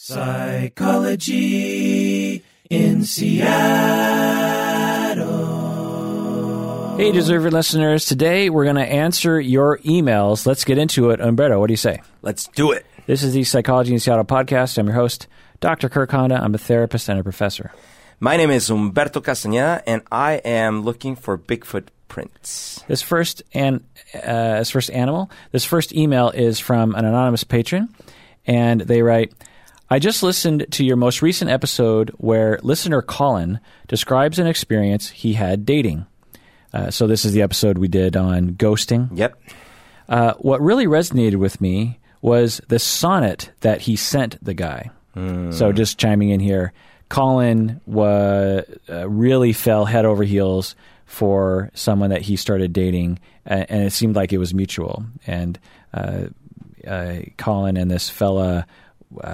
Psychology in Seattle. Hey, deserving listeners. Today, we're going to answer your emails. Let's get into it. Umberto, what do you say? Let's do it. This is the Psychology in Seattle podcast. I'm your host, Dr. Kirk Honda. I'm a therapist and a professor. My name is Humberto Castaneda, and I am looking for Bigfoot prints. This first email is from an anonymous patron, and they write, I just listened to your most recent episode where listener Colin describes an experience he had dating. So this is the episode we did on ghosting. Yep. What really resonated with me was the sonnet that he sent the guy. So just chiming in here, Colin really fell head over heels for someone that he started dating, and it seemed like it was mutual. And Colin and this fella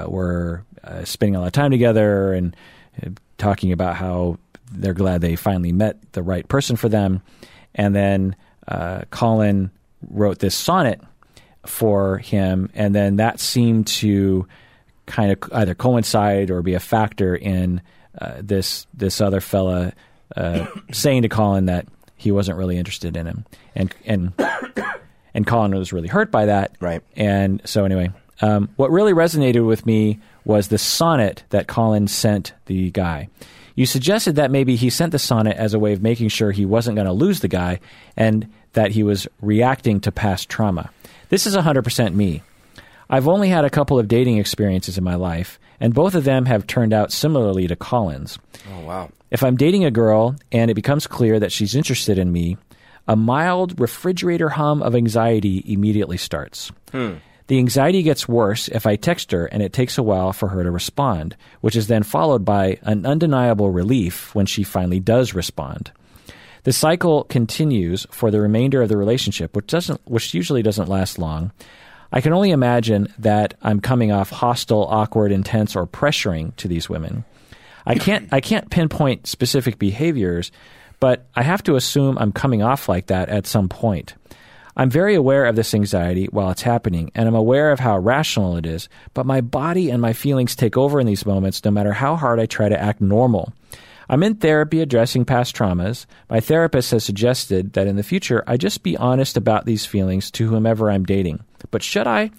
were spending a lot of time together and talking about how they're glad they finally met the right person for them. And then Colin wrote this sonnet for him, and then that seemed to kind of either coincide or be a factor in this other fella saying to Colin that he wasn't really interested in him, and Colin was really hurt by that. Right. And so anyway, what really resonated with me was the sonnet that Colin sent the guy. You suggested that maybe he sent the sonnet as a way of making sure he wasn't going to lose the guy and that he was reacting to past trauma. This is 100% me. I've only had a couple of dating experiences in my life, and both of them have turned out similarly to Colin's. Oh, wow. If I'm dating a girl and it becomes clear that she's interested in me, a mild refrigerator hum of anxiety immediately starts. The anxiety gets worse if I text her and it takes a while for her to respond, which is then followed by an undeniable relief when she finally does respond. The cycle continues for the remainder of the relationship, which usually doesn't last long. I can only imagine that I'm coming off hostile, awkward, intense, or pressuring to these women. I can't pinpoint specific behaviors, but I have to assume I'm coming off like that at some point. I'm very aware of this anxiety while it's happening, and I'm aware of how rational it is, but my body and my feelings take over in these moments no matter how hard I try to act normal. I'm in therapy addressing past traumas. My therapist has suggested that in the future I just be honest about these feelings to whomever I'm dating. But should I?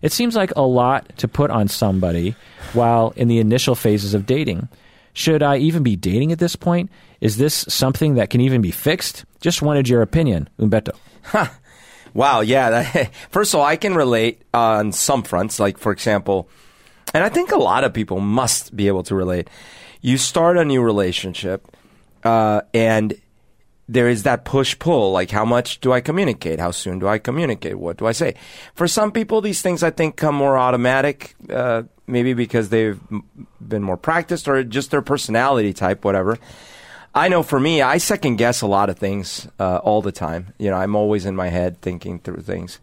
It seems like a lot to put on somebody while in the initial phases of dating. Should I even be dating at this point? Is this something that can even be fixed? Just wanted your opinion, Umberto. Huh. Wow, yeah. First of all, I can relate on some fronts. Like, for example, and I think a lot of people must be able to relate. You start a new relationship, and there is that push-pull, like how much do I communicate? How soon do I communicate? What do I say? For some people, these things I think come more automatic, maybe because they've been more practiced or just their personality type, whatever. I know for me, I second-guess a lot of things all the time. You know, I'm always in my head thinking through things.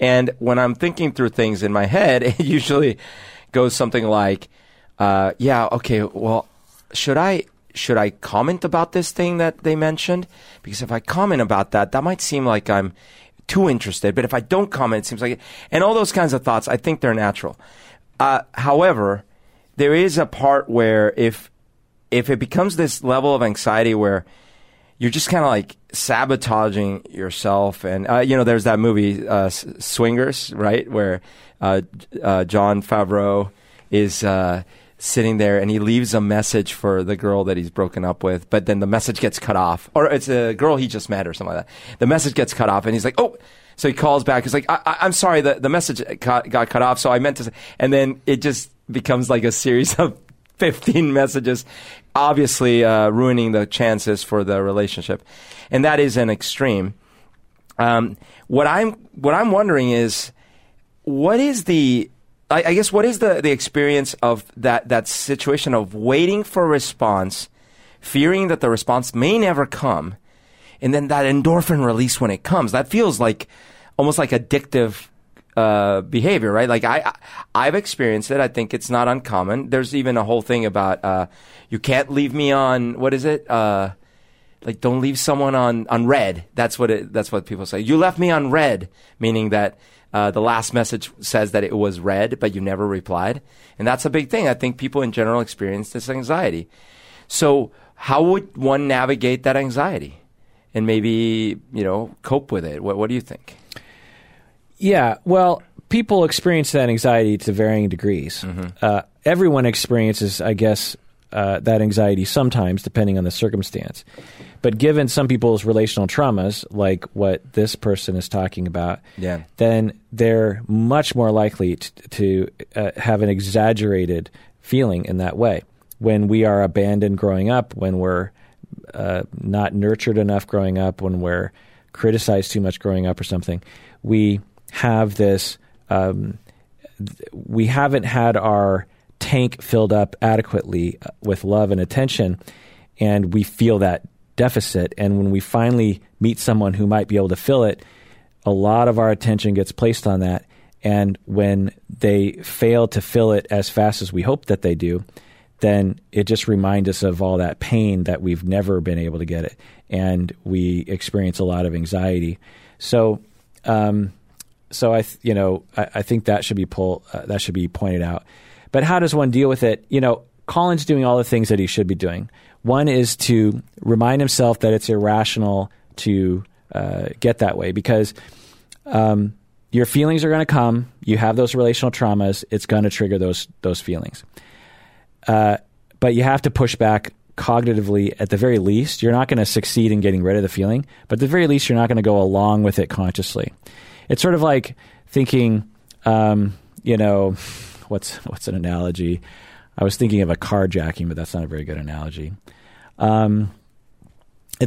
And when I'm thinking through things in my head, it usually goes something like, should I comment about this thing that they mentioned? Because if I comment about that, that might seem like I'm too interested. But if I don't comment, it seems like it. And all those kinds of thoughts, I think they're natural. However, there is a part where if it becomes this level of anxiety where you're just kind of like sabotaging yourself, and there's that movie Swingers, right, where John Favreau is sitting there and he leaves a message for the girl that he's broken up with, but then the message gets cut off, or it's a girl he just met or something like that. The message gets cut off and he's like, oh, so he calls back. He's like, I'm sorry, the message got cut off. So I meant to say, and then it just becomes like a series of 15 messages, obviously ruining the chances for the relationship. And that is an extreme. What I'm wondering is, what is the experience of that situation of waiting for a response, fearing that the response may never come, and then that endorphin release when it comes? That feels like almost like addictive behavior, right? Like I've experienced it. I think it's not uncommon. There's even a whole thing about you can't leave me on, what is it? like, don't leave someone on red. That's what people say. You left me on red, meaning that the last message says that it was red, but you never replied. And that's a big thing. I think people in general experience this anxiety. So how would one navigate that anxiety and maybe, you know, cope with it? What do you think? Yeah, well, people experience that anxiety to varying degrees. Mm-hmm. Everyone experiences, I guess, that anxiety sometimes, depending on the circumstance. But given some people's relational traumas, like what this person is talking about, yeah, then they're much more likely to have an exaggerated feeling in that way. When we are abandoned growing up, when we're not nurtured enough growing up, when we're criticized too much growing up or something, we have this we haven't had our tank filled up adequately with love and attention, and we feel that deficit. And when we finally meet someone who might be able to fill it, a lot of our attention gets placed on that. And when they fail to fill it as fast as we hope that they do, then it just reminds us of all that pain that we've never been able to get it. And we experience a lot of anxiety. So, I think that should be pointed out. But how does one deal with it? You know, Colin's doing all the things that he should be doing. One is to remind himself that it's irrational to get that way, because your feelings are going to come. You have those relational traumas. It's going to trigger those feelings. But you have to push back cognitively at the very least. You're not going to succeed in getting rid of the feeling, but at the very least, you're not going to go along with it consciously. It's sort of like thinking, what's an analogy? I was thinking of a carjacking, but that's not a very good analogy. It'd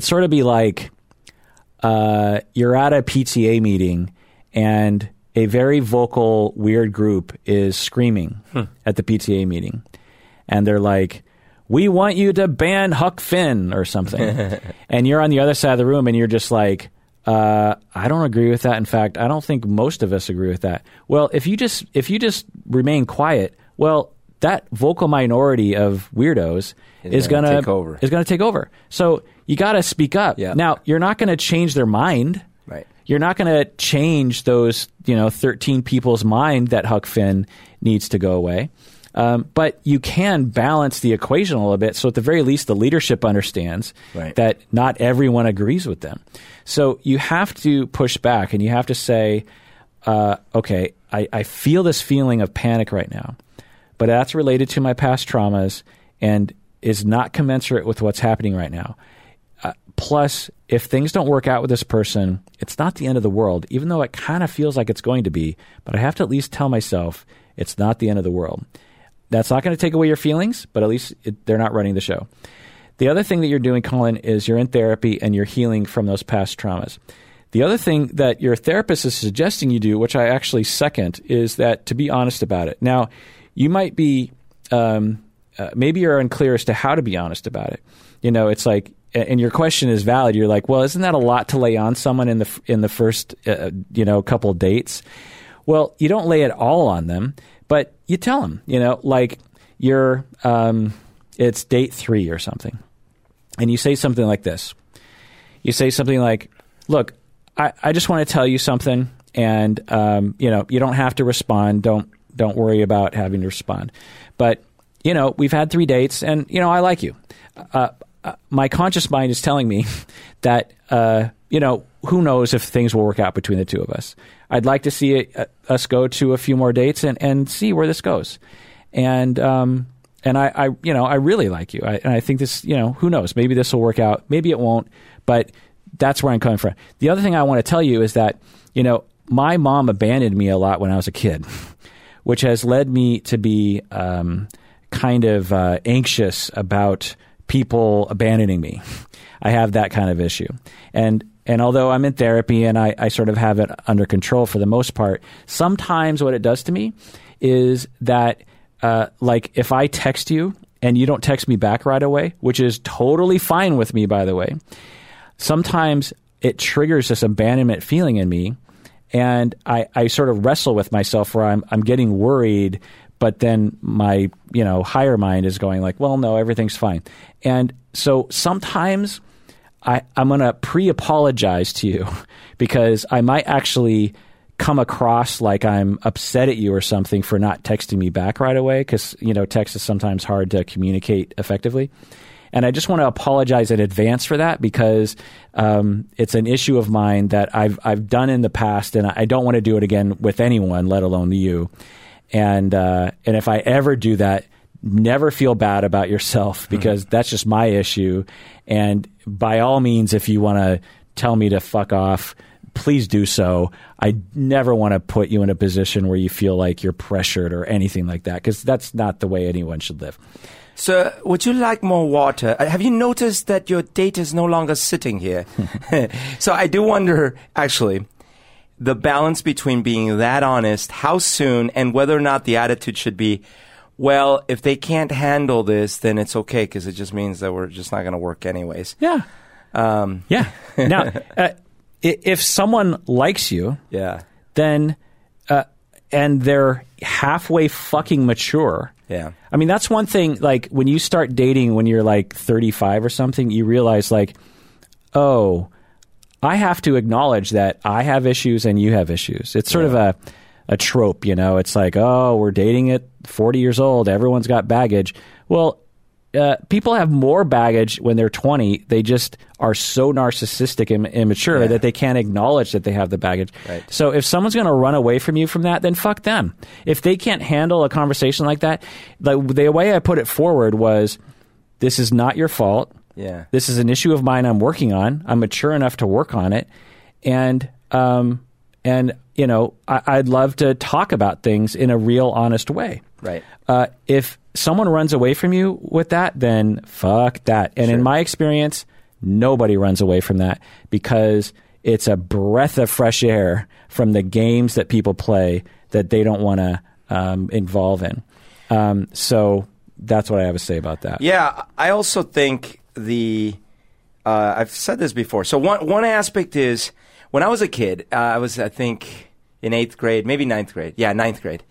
sort of be like you're at a PTA meeting and a very vocal, weird group is screaming at the PTA meeting. And they're like, we want you to ban Huck Finn or something. And you're on the other side of the room and you're just like, I don't agree with that. In fact, I don't think most of us agree with that. Well, if you just remain quiet, well, that vocal minority of weirdos is going to take over. So you got to speak up. Yeah. Now, you're not going to change their mind. Right. You're not going to change those, 13 people's mind that Huck Finn needs to go away. But you can balance the equation a little bit. So at the very least, the leadership understands that not everyone agrees with them. So you have to push back and you have to say, okay, I feel this feeling of panic right now, but that's related to my past traumas and is not commensurate with what's happening right now. Plus, if things don't work out with this person, it's not the end of the world, even though it kind of feels like it's going to be. But I have to at least tell myself it's not the end of the world. That's not going to take away your feelings, but at least they're not running the show. The other thing that you're doing, Colin, is you're in therapy and you're healing from those past traumas. The other thing that your therapist is suggesting you do, which I actually second, is that to be honest about it. Now, you might be maybe you're unclear as to how to be honest about it. You know, it's like, and your question is valid. You're like, well, isn't that a lot to lay on someone in the first couple of dates? Well, you don't lay it all on them, but you tell them, like you're, it's date 3 or something. And you say something like this. You say something like, look, I just want to tell you something and, you don't have to respond. Don't worry about having to respond. But, we've had 3 dates and, I like you. My conscious mind is telling me that, who knows if things will work out between the two of us. I'd like to see us go to a few more dates and see where this goes. And I really like you. I think this, who knows? Maybe this will work out. Maybe it won't. But that's where I'm coming from. The other thing I want to tell you is that, my mom abandoned me a lot when I was a kid, which has led me to be kind of anxious about people abandoning me. I have that kind of issue. And although I'm in therapy and I sort of have it under control for the most part, sometimes what it does to me is that, like if I text you and you don't text me back right away, which is totally fine with me, by the way, sometimes it triggers this abandonment feeling in me. And I sort of wrestle with myself where I'm getting worried, but then my, higher mind is going like, well, no, everything's fine. And so sometimes I'm going to pre-apologize to you because I might actually come across like I'm upset at you or something for not texting me back right away because, you know, text is sometimes hard to communicate effectively. And I just want to apologize in advance for that because it's an issue of mine that I've done in the past, and I don't want to do it again with anyone, let alone you. And if I ever do that, never feel bad about yourself because that's just my issue. And by all means, if you want to tell me to fuck off, please do so. I never want to put you in a position where you feel like you're pressured or anything like that because that's not the way anyone should live. Sir, would you like more water? Have you noticed that your date is no longer sitting here? So I do wonder, actually, the balance between being that honest, how soon, and whether or not the attitude should be, well, if they can't handle this, then it's okay because it just means that we're just not going to work anyways. Yeah. Yeah. Now, if someone likes you, then and they're halfway fucking mature. Yeah. I mean, that's one thing, like, when you start dating when you're, like, 35 or something, you realize, like, oh, I have to acknowledge that I have issues and you have issues. It's sort of a trope, you know? It's like, oh, we're dating at 40 years old. Everyone's got baggage. Well, people have more baggage when they're 20. They just are so narcissistic and immature that they can't acknowledge that they have the baggage. Right. So if someone's going to run away from you from that, then fuck them. If they can't handle a conversation like that, the way I put it forward was, this is not your fault. Yeah. This is an issue of mine I'm working on. I'm mature enough to work on it. And you know, I'd love to talk about things in a real, honest way. Right. If someone runs away from you with that, then fuck that. And in my experience, nobody runs away from that because it's a breath of fresh air from the games that people play that they don't want to involve in. So that's what I have to say about that. Yeah, I also think I've said this before. So one aspect is when I was a kid, I was, I think, in 8th grade, maybe 9th grade. Yeah, 9th grade.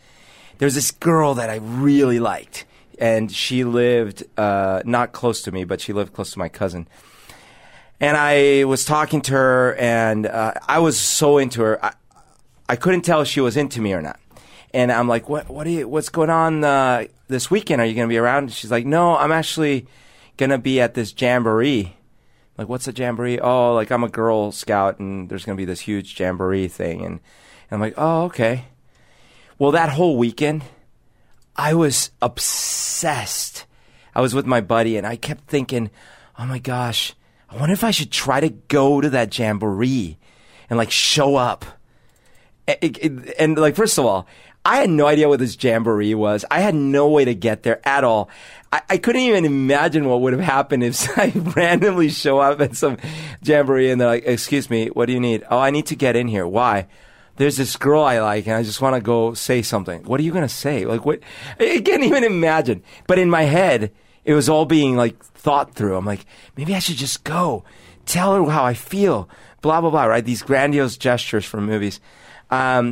There's this girl that I really liked. And she lived not close to me, but she lived close to my cousin. And I was talking to her, and I was so into her. I couldn't tell if she was into me or not. And I'm like, what's going on this weekend? Are you going to be around? And she's like, no, I'm actually going to be at this jamboree. I'm like, what's a jamboree? Oh, like I'm a Girl Scout, and there's going to be this huge jamboree thing. And I'm like, oh, okay. Well, that whole weekend, I was obsessed. I was with my buddy, and I kept thinking, oh my gosh, I wonder if I should try to go to that jamboree and, like, show up. And like, first of all, I had no idea what this jamboree was. I had no way to get there at all. I couldn't even imagine what would have happened if I randomly show up at some jamboree and they're like, excuse me, what do you need? Oh, I need to get in here. Why? There's this girl I like, and I just want to go say something. What are you going to say? Like, what? I can't even imagine. But in my head, it was all being, like, thought through. I'm like, maybe I should just go. Tell her how I feel. Blah, blah, blah, right? These grandiose gestures from movies. Well,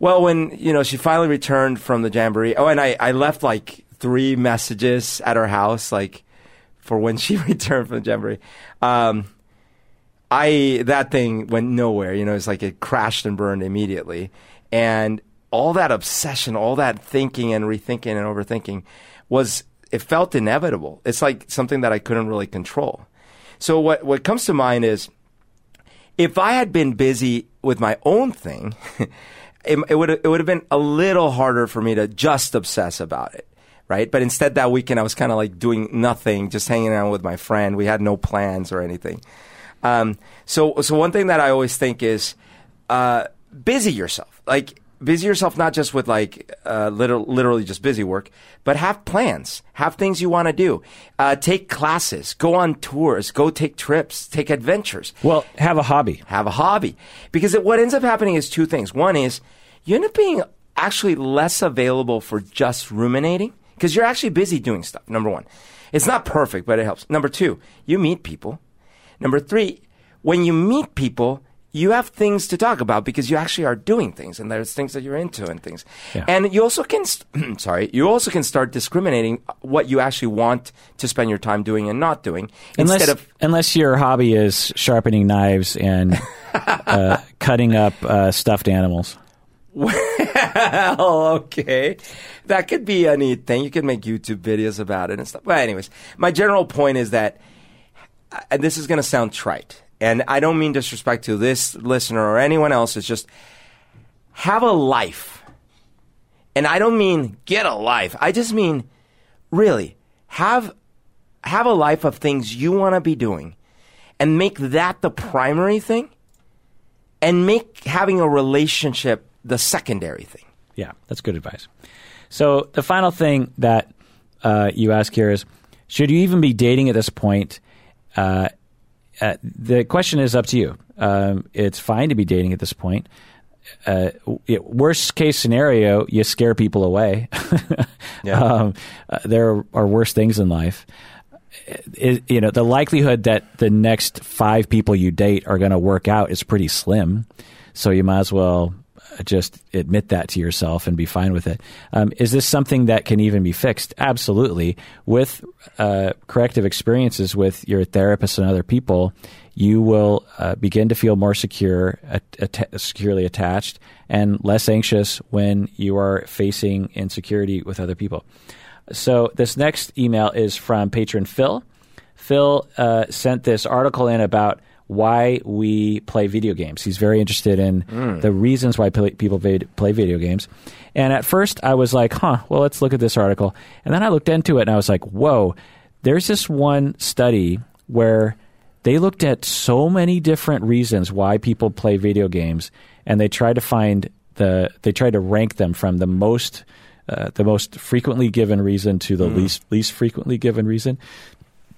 when, you know, she finally returned from the jamboree. Oh, and I left, like, 3 messages at her house, like, for when she returned from the jamboree. That thing went nowhere, you know, it's like it crashed and burned immediately. And all that obsession, all that thinking and rethinking and overthinking it felt inevitable. It's like something that I couldn't really control. So what comes to mind is, if I had been busy with my own thing, it would have been a little harder for me to just obsess about it. Right? But instead that weekend I was kind of like doing nothing, just hanging out with my friend. We had no plans or anything. So one thing that I always think is, busy yourself. Like, busy yourself not just with, like, literally just busy work, but have plans, have things you want to do, take classes, go on tours, go take trips, take adventures. Well, have a hobby. Because what ends up happening is 2 things. One is you end up being actually less available for just ruminating because you're actually busy doing stuff. Number 1, it's not perfect, but it helps. Number 2, you meet people. Number 3, when you meet people, you have things to talk about because you actually are doing things, and there's things that you're into and things. Yeah. And you also can, you also can start discriminating what you actually want to spend your time doing and not doing. Unless your hobby is sharpening knives and cutting up stuffed animals. Well, okay. That could be a neat thing. You can make YouTube videos about it and stuff. But anyways, my general point is that, and this is going to sound trite, and I don't mean disrespect to this listener or anyone else. It's just have a life. And I don't mean get a life. I just mean really have a life of things you want to be doing and make that the primary thing and make having a relationship the secondary thing. Yeah, that's good advice. So the final thing that you ask here is, should you even be dating at this point? The question is up to you. It's fine to be dating at this point. Worst case scenario, you scare people away. Yeah. There are worse things in life. The likelihood that the next 5 people you date are going to work out is pretty slim. So you might as well just admit that to yourself and be fine with it. Is this something that can even be fixed? Absolutely. With corrective experiences with your therapist and other people, you will begin to feel more secure, securely attached, and less anxious when you are facing insecurity with other people. So this next email is from patron Phil. Phil sent this article in about why we play video games. He's very interested in the reasons why people play video games. And at first I was like, well, let's look at this article. And then I looked into it and I was like, whoa, there's this one study where they looked at so many different reasons why people play video games, and they tried to rank them from the most frequently given reason to the least frequently given reason.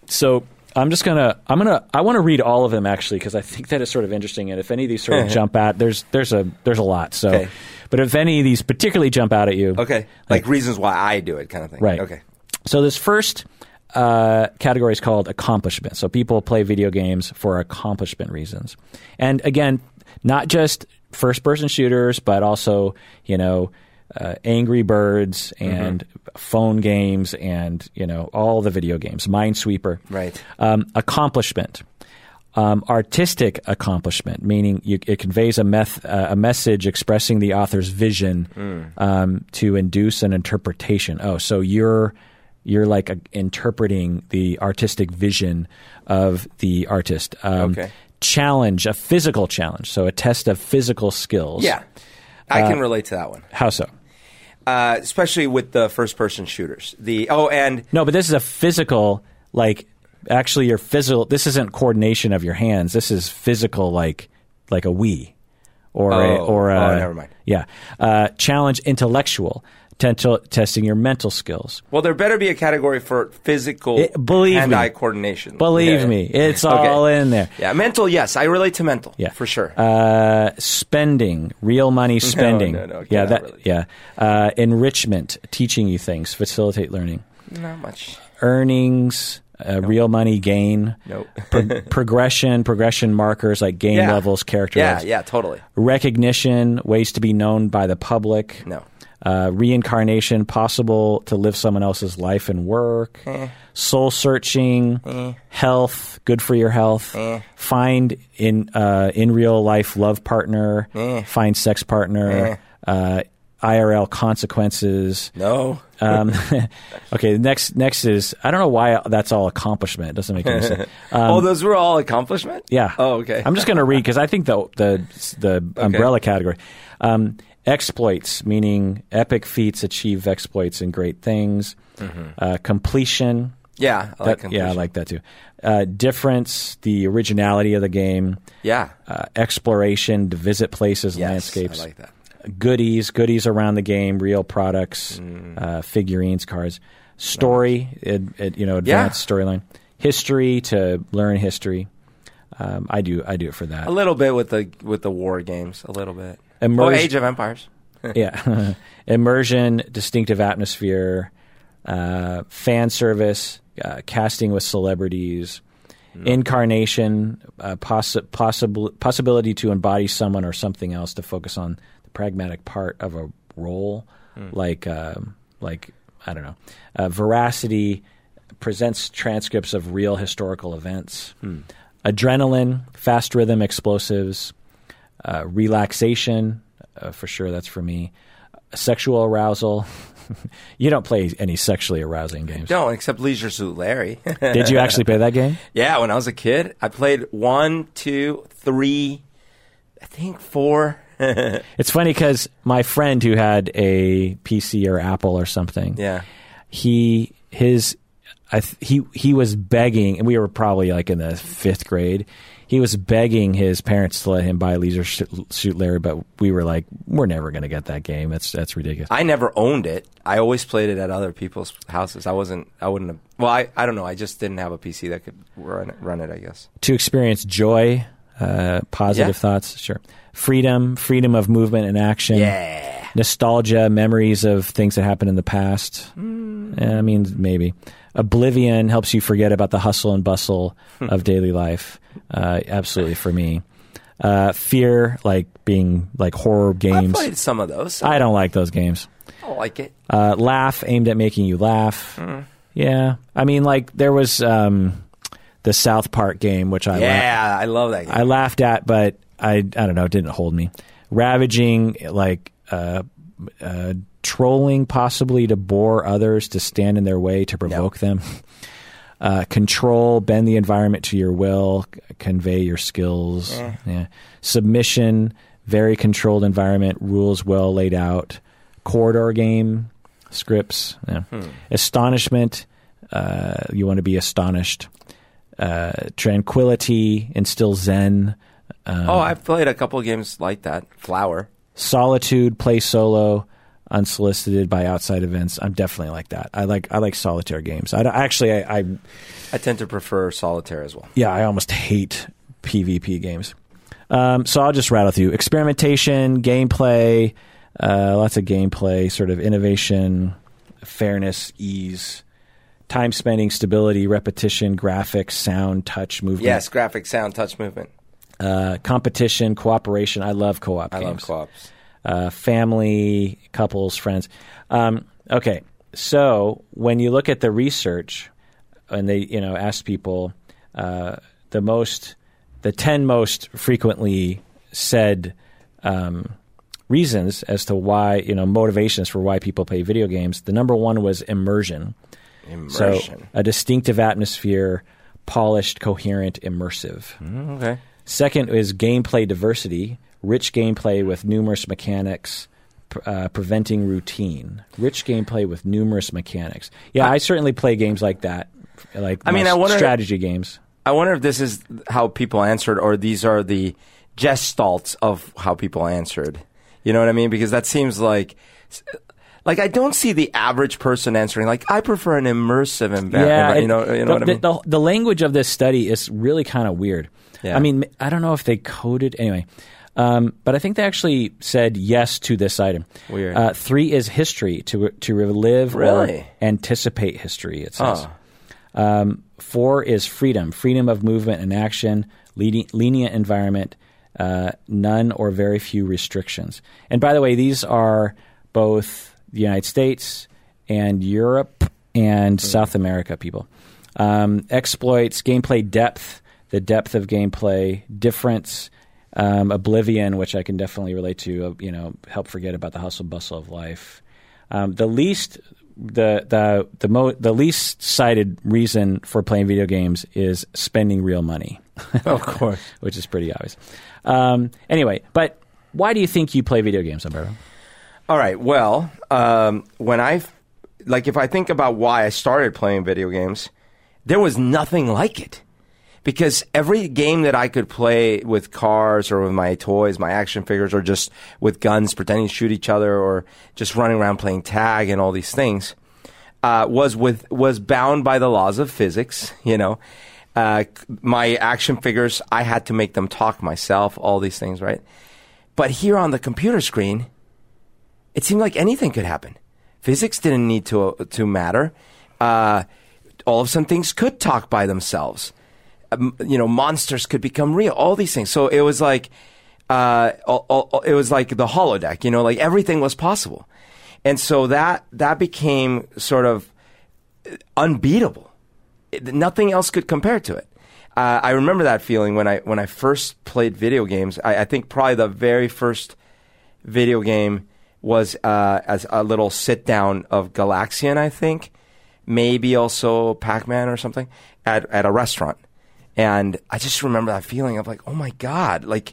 So I want to read all of them, actually, because I think that is sort of interesting. And if any of these sort of jump out, there's a lot. So, okay. But if any of these particularly jump out at you, okay, like reasons why I do it, kind of thing, right? Okay. So this first category is called accomplishment. So people play video games for accomplishment reasons, and again, not just first-person shooters, but also Angry Birds and phone games and, all the video games, Minesweeper. Right. Accomplishment. Artistic accomplishment, meaning it conveys a message expressing the author's vision to induce an interpretation. Oh, so you're like interpreting the artistic vision of the artist. Okay. Challenge, a physical challenge, so a test of physical skills. Yeah. I can relate to that one. How so? Especially with the first-person shooters. No, but this is a physical, like, actually your physical. This isn't coordination of your hands. This is physical, like a Wii, never mind. Yeah, challenge intellectual. Testing your mental skills. Well, there better be a category for physical hand-eye coordination. Believe me, it's all in there. Yeah, mental, yes. I relate to mental, for sure. Spending, real money spending. No, yeah, that. Really. Yeah, enrichment, teaching you things, facilitate learning. Not much. Earnings, real money gain. Nope. Progression markers like game levels, character levels. Yeah, totally. Recognition, ways to be known by the public. No. Reincarnation, possible to live someone else's life and work, soul searching, health, good for your health, find in real life love partner, find sex partner, IRL consequences. No. Okay. Next is, I don't know why that's all accomplishment. It doesn't make any sense. Those were all accomplishment? Yeah. Oh, okay. I'm just going to read because I think the umbrella category. Exploits, meaning epic feats, achieve exploits and great things. Completion. Yeah, I like completion. Yeah, I like that too. Difference, the originality of the game. Yeah. Exploration, to visit places, landscapes. I like that. Goodies around the game, real products, figurines, cards. Story, advanced storyline. History, to learn history. I do it for that. A little bit with the war games, a little bit. Age of Empires. Yeah. Immersion, distinctive atmosphere, fan service, casting with celebrities, incarnation, possibility to embody someone or something else, to focus on the pragmatic part of a role, like I don't know, veracity, presents transcripts of real historical events, adrenaline, fast rhythm, explosives, relaxation, for sure, that's for me, sexual arousal. You don't play any sexually arousing games. No, except Leisure Suit Larry. Did you actually play that game? Yeah, when I was a kid, I played 1, 2, 3, I think 4. It's funny because my friend who had a PC or Apple or something, he was begging, and we were probably like in the 5th grade. He was begging his parents to let him buy Leisure Suit Larry, but we were like, we're never going to get that game. That's ridiculous. I never owned it. I always played it at other people's houses. I don't know. I just didn't have a PC that could run it, I guess. To experience joy, positive thoughts, sure. Freedom of movement and action. Yeah. Nostalgia, memories of things that happened in the past. I mean, maybe. Oblivion helps you forget about the hustle and bustle of daily life. Absolutely for me. Fear, like horror games. I played some of those. I don't like those games. I don't like it. Laugh, aimed at making you laugh. Yeah. I mean, like, there was the South Park game, which I love that game. I laughed at, but I don't know, it didn't hold me. Ravaging, like trolling, possibly to bore others, to stand in their way, to provoke them. Control, bend the environment to your will, convey your skills. Yeah. Submission, very controlled environment, rules well laid out. Corridor game, scripts. Yeah. Astonishment, you want to be astonished. Tranquility, instill zen. I've played a couple of games like that. Flower. Solitude, play solo, unsolicited by outside events. I'm definitely like that. I like solitaire games. I tend to prefer solitaire as well. Yeah, I almost hate PvP games. So I'll just rattle through. Experimentation, gameplay, lots of gameplay, sort of innovation, fairness, ease, time spending, stability, repetition, graphics, sound, touch, movement. Yes, graphics, sound, touch, movement. Competition, cooperation. I love co-op games. I love co-ops. Family, couples, friends. Okay, so when you look at the research, and they asked people the 10 most frequently said reasons as to why, motivations for why people play video games. The number one was immersion. Immersion. So a distinctive atmosphere, polished, coherent, immersive. Okay. Second is gameplay diversity, rich gameplay with numerous mechanics, preventing routine. Rich gameplay with numerous mechanics. Yeah, I certainly play games like that, strategy games. I wonder if this is how people answered, or these are the gestalts of how people answered. You know what I mean? Because that seems like I don't see the average person answering, like, I prefer an immersive environment. Yeah, what I mean? The language of this study is really kind of weird. Yeah. I mean, I don't know if they coded anyway, but I think they actually said yes to this item. Weird. 3 is history, to relive or anticipate history. It says. 4 is freedom of movement and action, lenient environment, none or very few restrictions. And by the way, these are both the United States and Europe and South America people. Exploits, gameplay depth, the depth of gameplay, difference, oblivion, which I can definitely relate to, help forget about the hustle bustle of life. The least cited reason for playing video games is spending real money. Of course. Which is pretty obvious. Anyway, but why do you think you play video games, Humberto? All right. Well, if I think about why I started playing video games, there was nothing like it, because every game that I could play with cars or with my toys, my action figures, or just with guns pretending to shoot each other, or just running around playing tag and all these things, was bound by the laws of physics. My action figures, I had to make them talk myself. All these things, right? But here on the computer screen, it seemed like anything could happen. Physics didn't need to matter. All of a sudden, things could talk by themselves. you know, monsters could become real, all these things. So it was like, it was like the holodeck, you know, like everything was possible. And so that became sort of unbeatable. Nothing else could compare to it. I remember that feeling when I first played video games. I think probably the very first video game was as a little sit-down of Galaxian, I think. Maybe also Pac-Man or something at a restaurant. And I just remember that feeling of like, oh my God, like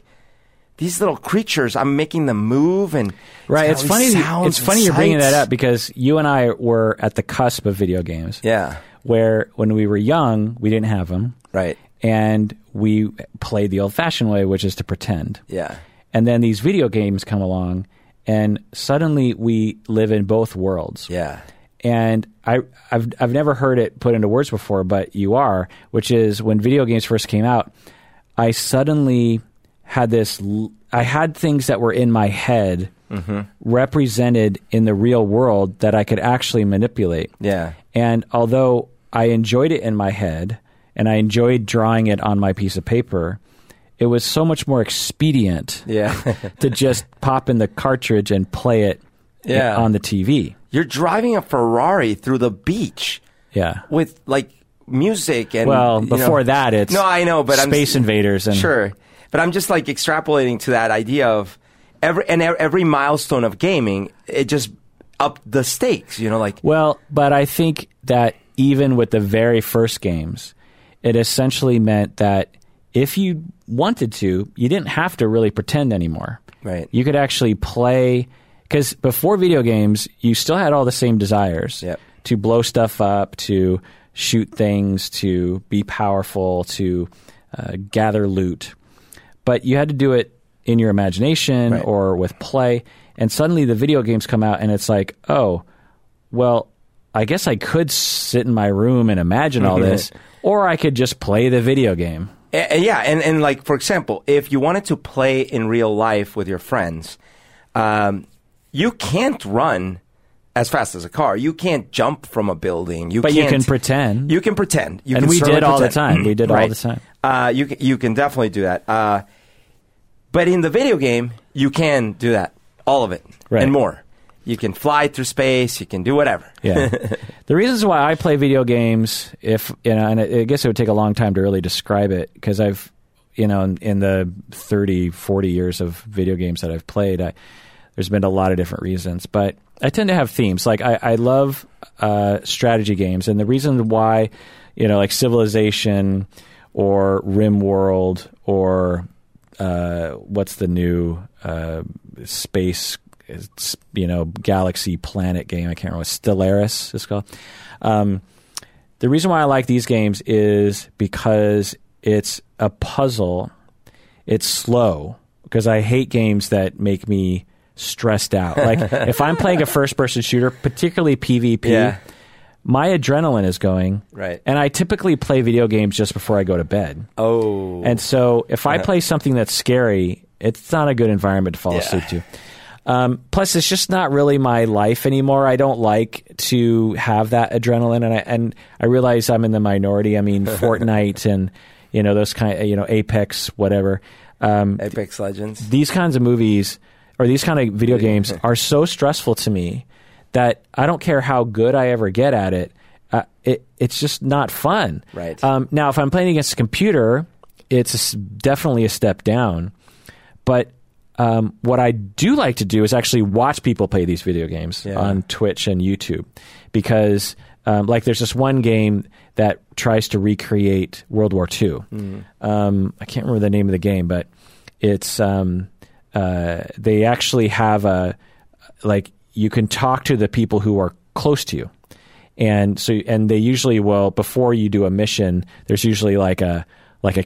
these little creatures, I'm making them move. And right. It's funny you're bringing that up, because you and I were at the cusp of video games. Yeah. Where when we were young, we didn't have them. Right. And we played the old-fashioned way, which is to pretend. Yeah. And then these video games come along, and suddenly we live in both worlds. Yeah. And I've never heard it put into words before, but you are, which is when video games first came out, I suddenly had this, I had things that were in my head mm-hmm. represented in the real world that I could actually manipulate. Yeah. And although I enjoyed it in my head and I enjoyed drawing it on my piece of paper, it was so much more expedient to just pop in the cartridge and play it on the TV. You're driving a Ferrari through the beach. Yeah. With like music and Space Invaders and sure. But I'm just like extrapolating to that idea of every milestone of gaming, it just upped the stakes, you know, like. Well, but I think that even with the very first games, it essentially meant that if you wanted to, you didn't have to really pretend anymore. Right. You could actually play. Because before video games, you still had all the same desires to blow stuff up, to shoot things, to be powerful, to gather loot. But you had to do it in your imagination or with play. And suddenly the video games come out and it's like, oh, well, I guess I could sit in my room and imagine all this, or I could just play the video game. And like, for example, if you wanted to play in real life with your friends, you can't run as fast as a car. You can't jump from a building. But you can pretend. You can pretend. We did all the time. You can definitely do that. But in the video game, you can do that. All of it. Right. And more. You can fly through space. You can do whatever. Yeah. The reasons why I play video games, and I guess it would take a long time to really describe it, because I've, in the 30, 40 years of video games that I've played, there's been a lot of different reasons, but I tend to have themes. Like I love strategy games, and the reason why, like Civilization or Rim World or what's the new space, galaxy planet game? I can't remember. Stellaris is called. The reason why I like these games is because it's a puzzle. It's slow, because I hate games that make me stressed out. Like if I'm playing a first-person shooter, particularly PvP, my adrenaline is going. Right. And I typically play video games just before I go to bed. Oh. And so if I play something that's scary, it's not a good environment to fall asleep to. Plus, it's just not really my life anymore. I don't like to have that adrenaline, and I realize I'm in the minority. I mean, Fortnite and those kind of, Apex, whatever. Apex Legends. These kinds of movies. Or these kind of video games are so stressful to me that I don't care how good I ever get at it. It's just not fun. Right. Now, if I'm playing against a computer, it's definitely a step down. But what I do like to do is actually watch people play these video games on Twitch and YouTube, because there's this one game that tries to recreate World War II. Mm. I can't remember the name of the game, but it's... they actually have you can talk to the people who are close to you. And so, and they usually will, before you do a mission, there's usually like a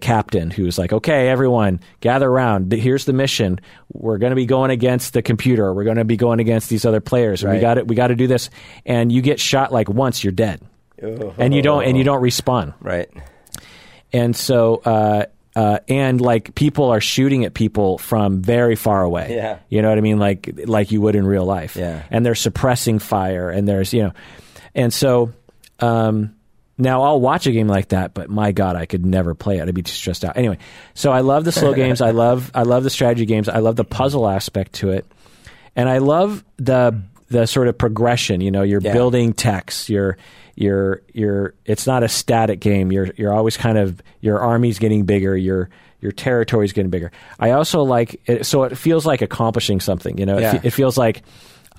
captain who's like, okay, everyone gather around. Here's the mission. We're going to be going against the computer. We're going to be going against these other players. Right. We got to do this. And you get shot like once, you're dead. Oh. And you don't respawn. Right. And so, and like people are shooting at people from very far away. Yeah. You know what I mean? Like you would in real life. Yeah. And they're suppressing fire, and there's, and so Now, I'll watch a game like that, but my God, I could never play it. I'd be too stressed out. Anyway, so I love the slow games. I love the strategy games. I love the puzzle aspect to it. And I love the sort of progression, you know, you're building techs, you're it's not a static game. You're always kind of, your army's getting bigger, your territory's getting bigger. I also like it, so it feels like accomplishing something, you know. It feels like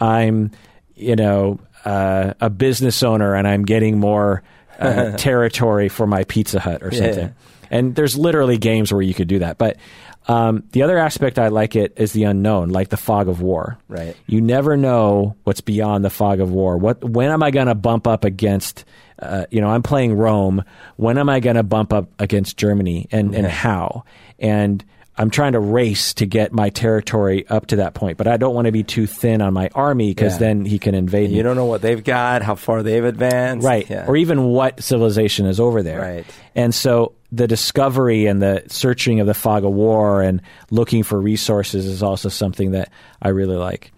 I'm, you know, a business owner and I'm getting more territory for my Pizza Hut or something. And there's literally games where you could do that. But the other aspect I like it is the unknown, like the fog of war. Right. You never know what's beyond the fog of war. When am I going to bump up against, you know, I'm playing Rome. When am I going to bump up against Germany and how? And I'm trying to race to get my territory up to that point, but I don't want to be too thin on my army because then he can invade me. You don't know what they've got, how far they've advanced. Right. Yeah. Or even what civilization is over there. Right. And so the discovery and the searching of the fog of war and looking for resources is also something that I really like.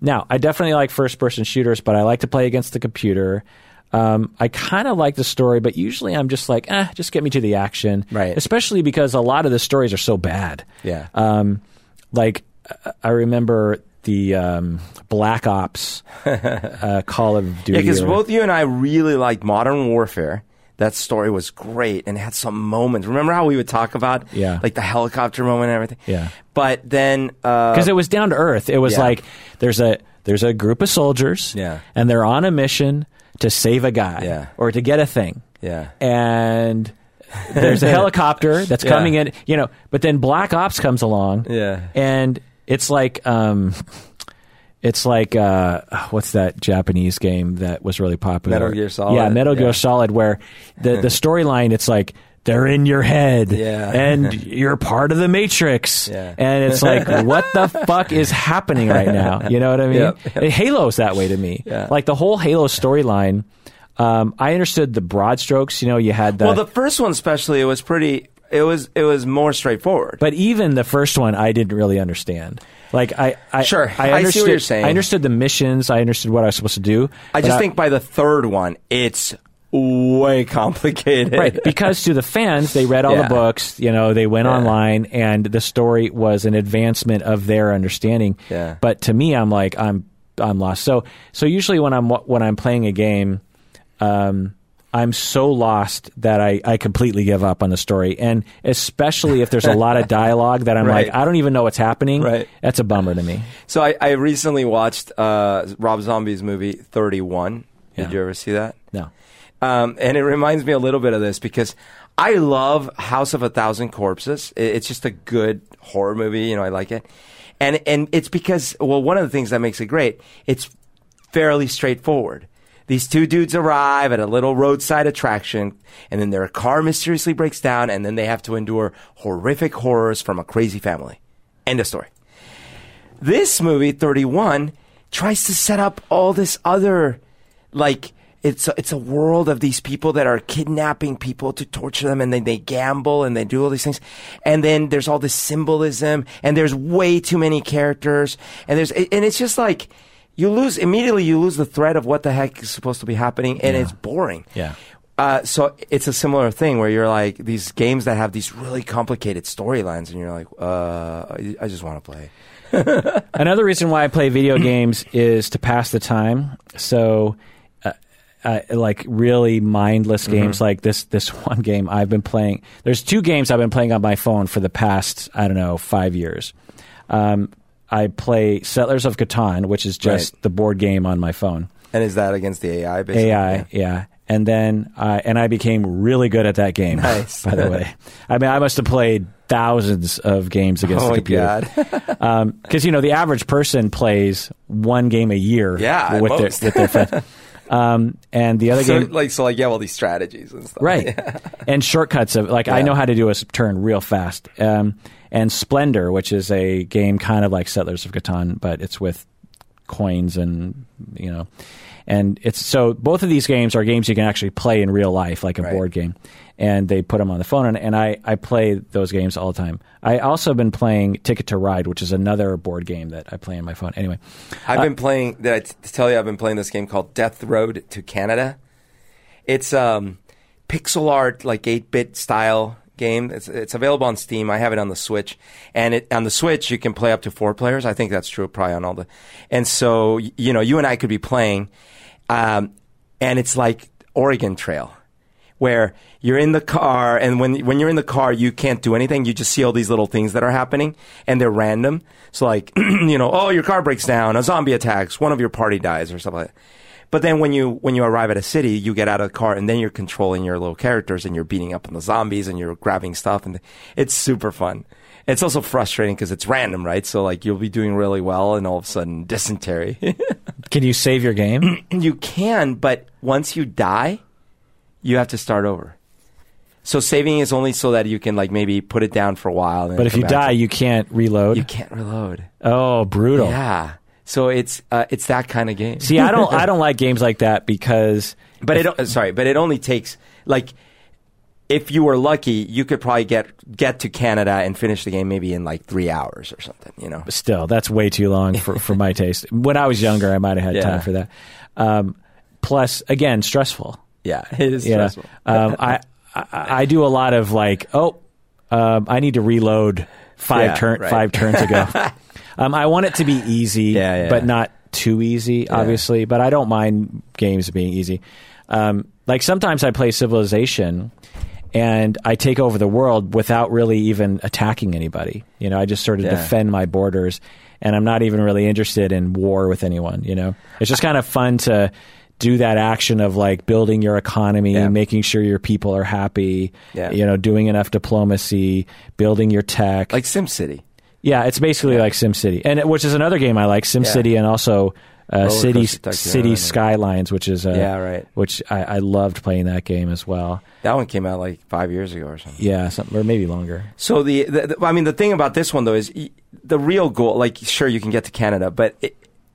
Now, I definitely like first-person shooters, but I like to play against the computer. I kind of like the story, but usually I'm just like, just get me to the action. Right. Especially because a lot of the stories are so bad. Yeah. Like, I remember the Black Ops Call of Duty. Yeah, because both you and I really liked Modern Warfare. That story was great and had some moments. Remember how we would talk about like the helicopter moment and everything? Yeah. But then... because it was down to earth. It was like, there's a group of soldiers and they're on a mission to save a guy or to get a thing. Yeah. And there's a helicopter that's coming in, you know, but then Black Ops comes along and it's like what's that Japanese game that was really popular? Metal Gear Solid. Yeah, Metal Gear Solid, where the storyline, it's like, they're in your head and you're part of the Matrix. Yeah. And it's like, what the fuck is happening right now? You know what I mean? Yep. Halo's that way to me. Yeah. Like the whole Halo storyline, I understood the broad strokes. You know, you had the... Well, the first one especially, it was more straightforward. But even the first one, I didn't really understand. Like I see what you're saying. I understood the missions. I understood what I was supposed to do. I just think by the third one, it's... way complicated. Right, because to the fans, they read all the books, you know, they went online, and the story was an advancement of their understanding. Yeah. But to me, I'm like, I'm lost. So usually when I'm playing a game, I'm so lost that I completely give up on the story. And especially if there's a lot of dialogue that I'm like, I don't even know what's happening. Right. That's a bummer to me. So I recently watched Rob Zombie's movie 31. Did you ever see that? No. And it reminds me a little bit of this because I love House of a Thousand Corpses. It's just a good horror movie. You know, I like it. And it's because, well, one of the things that makes it great, it's fairly straightforward. These two dudes arrive at a little roadside attraction, and then their car mysteriously breaks down, and then they have to endure horrific horrors from a crazy family. End of story. This movie, 31, tries to set up all this other, like... It's a world of these people that are kidnapping people to torture them, and then they gamble and they do all these things. And then there's all this symbolism, and there's way too many characters. And it's just like, you lose the thread of what the heck is supposed to be happening, and it's boring. Yeah. So it's a similar thing where you're like, these games that have these really complicated storylines, and you're like, I just want to play. Another reason why I play video games is to pass the time. So... like really mindless games like this one game I've been playing. There's two games I've been playing on my phone for the past, I don't know, 5 years. I play Settlers of Catan, which is just the board game on my phone. And is that against the AI? Basically? AI, yeah. And then I became really good at that game, nice. By the way. I mean, I must have played thousands of games against the computer. Because, you know, the average person plays one game a year with their friends. And the other game... So, you have all these strategies and stuff. Right. Yeah. And shortcuts of... I know how to do a turn real fast. And Splendor, which is a game kind of like Settlers of Catan, but it's with coins and, you know... And it's... So, both of these games are games you can actually play in real life, like a board game. And they put them on the phone, and I play those games all the time. I also have been playing Ticket to Ride, which is another board game that I play on my phone. Anyway. I've been playing... Did I tell you I've been playing this game called Death Road to Canada? It's pixel art, like 8-bit style game. It's available on Steam. I have it on the Switch, and on the Switch you can play up to 4 players. I think that's true probably on all the. And so you know, you and I could be playing, and it's like Oregon Trail, where you're in the car, and when you're in the car, you can't do anything. You just see all these little things that are happening, and they're random. So like, you know, oh, your car breaks down, a zombie attacks, one of your party dies, or something like that. But then when you arrive at a city, you get out of the car, and then you're controlling your little characters, and you're beating up on the zombies, and you're grabbing stuff, and it's super fun. It's also frustrating because it's random, right? So like, you'll be doing really well, and all of a sudden, dysentery. Can you save your game? You can, but once you die, you have to start over. So saving is only so that you can like maybe put it down for a while. But if you die, you can't reload. You can't reload. Oh, brutal. Yeah. So it's that kind of game. See, I don't like games like that because. But it only takes like, if you were lucky, you could probably get to Canada and finish the game maybe in like 3 hours or something. You know. But still, that's way too long for my taste. When I was younger, I might have had time for that. Plus, again, stressful. Yeah, it is stressful. I do a lot of like, I need to reload five turns ago. I want it to be easy, but not too easy, obviously. But I don't mind games being easy. Like sometimes I play Civilization, and I take over the world without really even attacking anybody. You know, I just sort of defend my borders, and I'm not even really interested in war with anyone. You know, it's just kind of fun to do that action of like building your economy, making sure your people are happy, you know, doing enough diplomacy, building your tech. Like SimCity. Yeah, it's basically like SimCity, and which is another game I like, SimCity, and also City Skylines, which is which I loved playing that game as well. That one came out like 5 years ago or something. Yeah, or maybe longer. So the thing about this one though is the real goal. Like, sure, you can get to Canada, but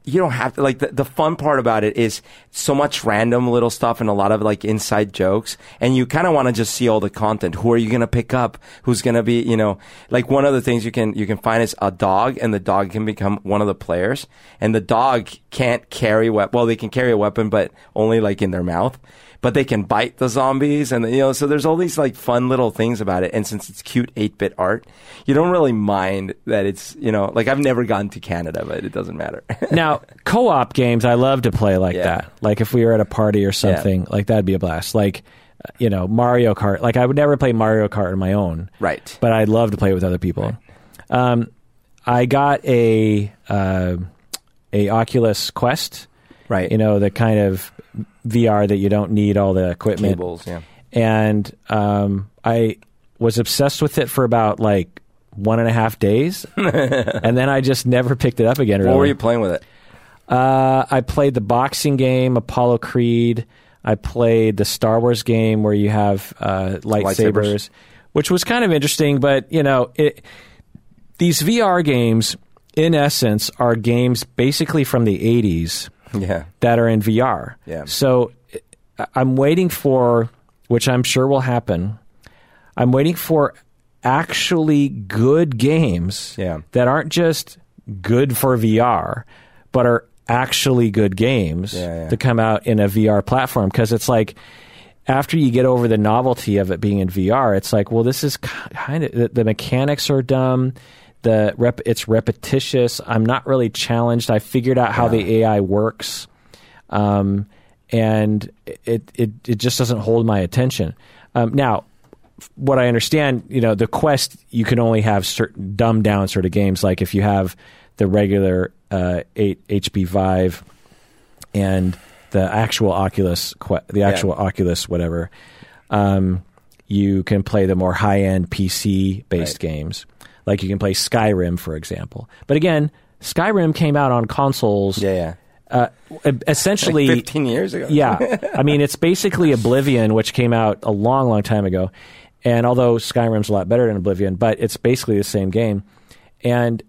you don't have to. Like the fun part about it is so much random little stuff and a lot of like inside jokes, and you kind of want to just see all the content. Who are you going to pick up? Who's going to be, you know, like one of the things you can find is a dog, and the dog can become one of the players, and the dog can't carry they can carry a weapon, but only like in their mouth, but they can bite the zombies, and you know, so there's all these like fun little things about it. And since it's cute 8-bit art, you don't really mind that it's, you know, like I've never gotten to Canada, but it doesn't matter. Now, co-op games I love to play like that. Like if we were at a party or something, like that'd be a blast. Like, you know, Mario Kart. Like I would never play Mario Kart on my own. Right. But I'd love to play it with other people. Right. I got a Oculus Quest. Right. You know, the kind of VR that you don't need all the equipment. Cables, yeah. And I was obsessed with it for about like 1.5 days. And then I just never picked it up again. Really. What were you playing with it? I played the boxing game, Apollo Creed. I played the Star Wars game where you have lightsabers, which was kind of interesting. But, you know, these VR games, in essence, are games basically from the 80s that are in VR. Yeah. So I'm waiting for, which I'm sure will happen, I'm waiting for actually good games that aren't just good for VR, but are actually good games to come out in a VR platform. Because it's like, after you get over the novelty of it being in VR, it's like, well, this is kind of, the mechanics are dumb, it's repetitious, I'm not really challenged, I figured out how the AI works, and it just doesn't hold my attention. Now, what I understand, you know, the Quest, you can only have certain dumbed down sort of games. Like if you have the regular 8 HP Vive and the actual Oculus whatever, you can play the more high-end PC-based games. Like you can play Skyrim, for example. But again, Skyrim came out on consoles essentially like 15 years ago. Yeah. I mean, it's basically Oblivion, which came out a long, long time ago. And although Skyrim's a lot better than Oblivion, but it's basically the same game. And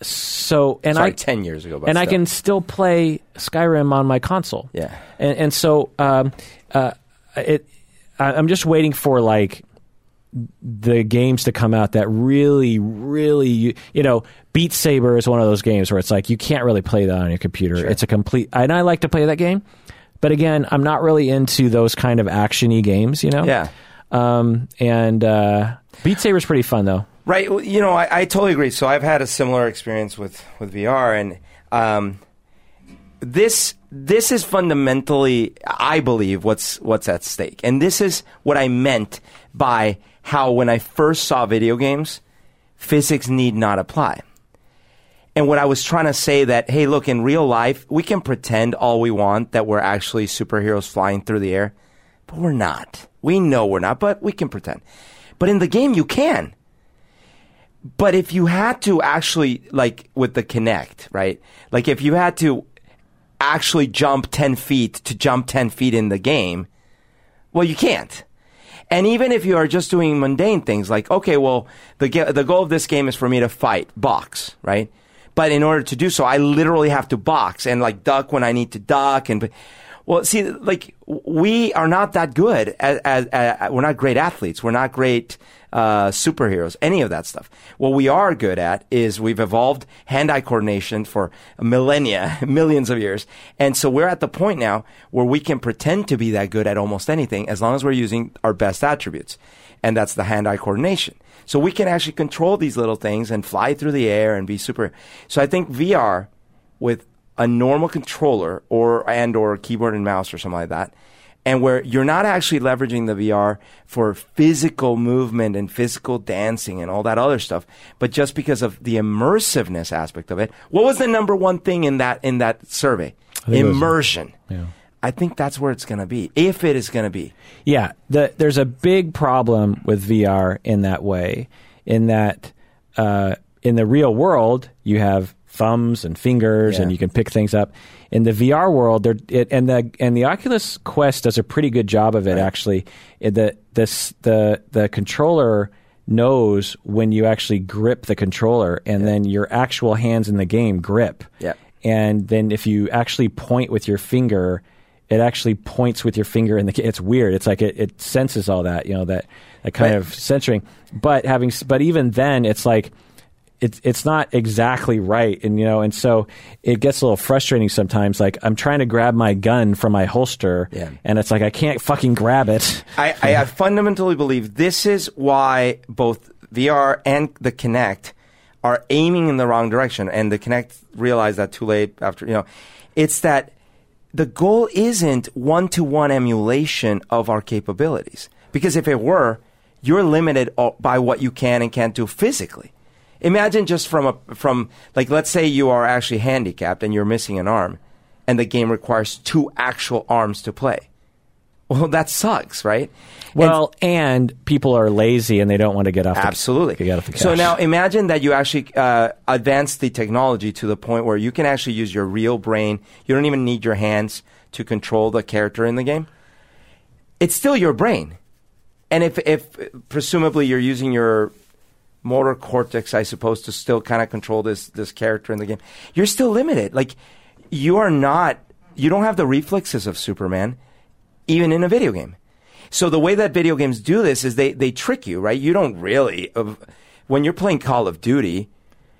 so, and sorry, 10 years ago, but and still. I can still play Skyrim on my console. Yeah. And so, I'm just waiting for like the games to come out that really, really, you know, Beat Saber is one of those games where it's like, you can't really play that on your computer. Sure. It's a complete, and I like to play that game, But again, I'm not really into those kind of action-y games, you know? Yeah. Beat Saber's pretty fun, though. Right. You know, I totally agree. So I've had a similar experience with VR, and this is fundamentally, I believe, what's at stake. And this is what I meant by how when I first saw video games, physics need not apply. And what I was trying to say that, hey, look, in real life, we can pretend all we want that we're actually superheroes flying through the air, but we're not. We know we're not, but we can pretend. But in the game, you can. But if you had to actually, like with the Kinect, right? Like if you had to actually jump 10 feet to jump 10 feet in the game, well, you can't. And even if you are just doing mundane things like, okay, well, the goal of this game is for me to fight, box, right? But in order to do so, I literally have to box and like duck when I need to duck. And well, see, like we are not that good as we're not great athletes. We're not great superheroes, any of that stuff. What we are good at is we've evolved hand-eye coordination for millennia, millions of years. And so we're at the point now where we can pretend to be that good at almost anything as long as we're using our best attributes. And that's the hand-eye coordination. So we can actually control these little things and fly through the air and be super. So I think VR with a normal controller or keyboard and mouse or something like that, and where you're not actually leveraging the VR for physical movement and physical dancing and all that other stuff, but just because of the immersiveness aspect of it. What was the number one thing in that survey? Immersion. Yeah. I think that's where it's going to be, if it is going to be. Yeah, there's a big problem with VR in that way, in that in the real world, you have thumbs and fingers, yeah, and you can pick things up. In the VR world, the Oculus Quest does a pretty good job of it, right, actually. The controller knows when you actually grip the controller, and yeah, then your actual hands in the game grip. Yeah. And then if you actually point with your finger, it actually points with your finger in the. It's weird. It's like it senses all that, you know, that kind right of censoring. But even then, it's like it's not exactly right, and you know, and so it gets a little frustrating sometimes. Like I'm trying to grab my gun from my holster, yeah, and it's like I can't fucking grab it. I fundamentally believe this is why both VR and the Kinect are aiming in the wrong direction, and the Kinect realized that too late. After, you know, it's that. The goal isn't one-to-one emulation of our capabilities. Because if it were, you're limited by what you can and can't do physically. Imagine just from like, let's say you are actually handicapped and you're missing an arm, and the game requires two actual arms to play. Well, that sucks, right? Well, and people are lazy and they don't want to get off the couch. Absolutely. So now imagine that you actually advance the technology to the point where you can actually use your real brain. You don't even need your hands to control the character in the game. It's still your brain. And if presumably you're using your motor cortex, I suppose, to still kind of control this character in the game, you're still limited. Like you don't have the reflexes of Superman, even in a video game. So the way that video games do this is they trick you, right? You don't really, when you're playing Call of Duty,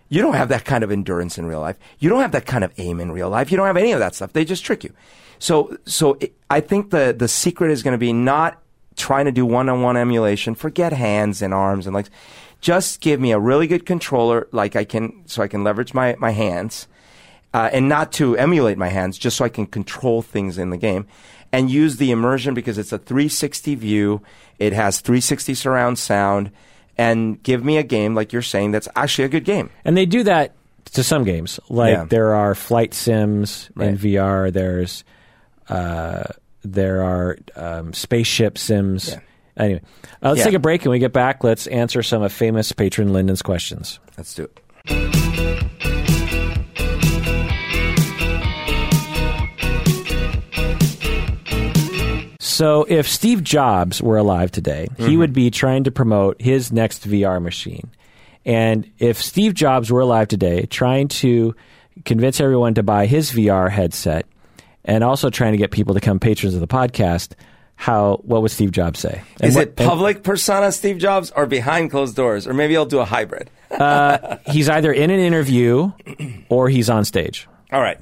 you don't have that kind of endurance in real life. You don't have that kind of aim in real life. You don't have any of that stuff. They just trick you. So I think the secret is going to be not trying to do one-on-one emulation. Forget hands and arms and legs. Just give me a really good controller, so I can leverage my hands, and not to emulate my hands, just so I can control things in the game. And use the immersion because it's a 360 view. It has 360 surround sound. And give me a game, like you're saying, that's actually a good game. And they do that to some games. Like yeah, there are flight sims right in VR. There's there are spaceship sims. Yeah. Anyway, let's take a break. And when we get back, let's answer some of famous patron Lyndon's questions. Let's do it. So if Steve Jobs were alive today, mm-hmm, he would be trying to promote his next VR machine. And if Steve Jobs were alive today, trying to convince everyone to buy his VR headset and also trying to get people to become patrons of the podcast, what would Steve Jobs say? And it public persona Steve Jobs or behind closed doors? Or maybe I'll do a hybrid. He's either in an interview or he's on stage. All right.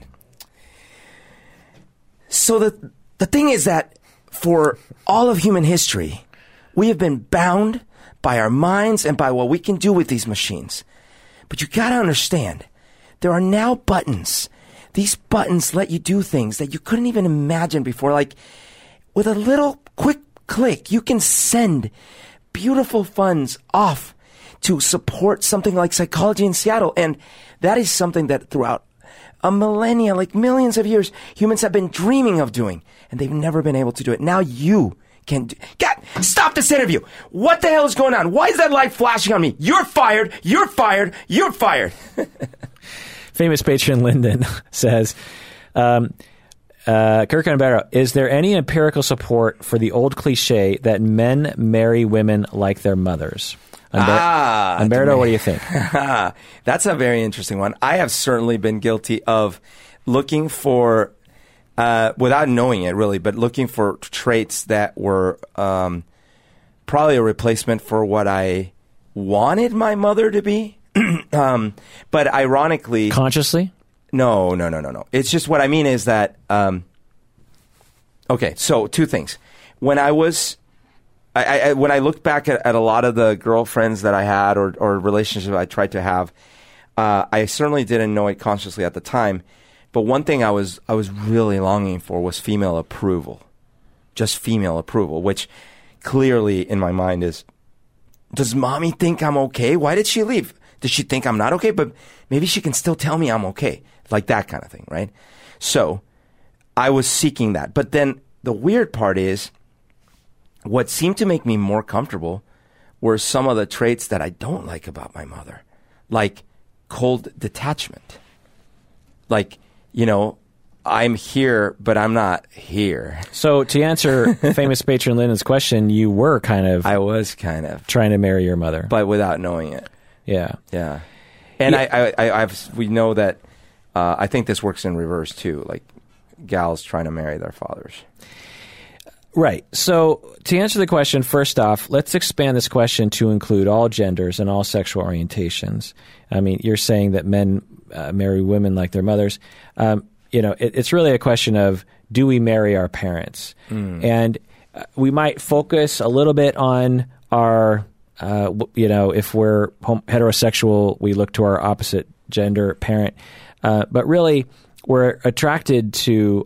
So the The thing is that for all of human history, we have been bound by our minds and by what we can do with these machines. But you gotta understand, there are now buttons. These buttons let you do things that you couldn't even imagine before. Like, with a little quick click, you can send beautiful funds off to support something like Psychology in Seattle. And that is something that throughout a millennia, like millions of years, humans have been dreaming of doing. And they've never been able to do it. Now you can do... God, stop this interview. What the hell is going on? Why is that light flashing on me? You're fired. You're fired. You're fired. Famous patron Lyndon says... Kirk and Humberto, is there any empirical support for the old cliche that men marry women like their mothers? Humberto, what do you think? That's a very interesting one. I have certainly been guilty of looking for, without knowing it really, but looking for traits that were probably a replacement for what I wanted my mother to be. But ironically... Consciously? No. It's just what I mean is that, okay, so two things. When I was, when I looked back at a lot of the girlfriends that I had or relationships I tried to have, I certainly didn't know it consciously at the time. But one thing I was really longing for was female approval. Just female approval, which clearly in my mind is, does mommy think I'm okay? Why did she leave? Does she think I'm not okay? But maybe she can still tell me I'm okay. Like that kind of thing, right? So I was seeking that. But then the weird part is what seemed to make me more comfortable were some of the traits that I don't like about my mother. Like cold detachment. Like, you know, I'm here, but I'm not here. So to answer famous patron Lyndon's question, you were kind of... I was kind of. Trying to marry your mother. But without knowing it. Yeah. Yeah. And yeah. We know that... I think this works in reverse, too, like gals trying to marry their fathers. Right. So to answer the question, first off, let's expand this question to include all genders and all sexual orientations. I mean, you're saying that men marry women like their mothers. You know, it's really a question of, do we marry our parents? Mm. And we might focus a little bit on our, you know, if we're heterosexual, we look to our opposite gender parent. But really, we're attracted to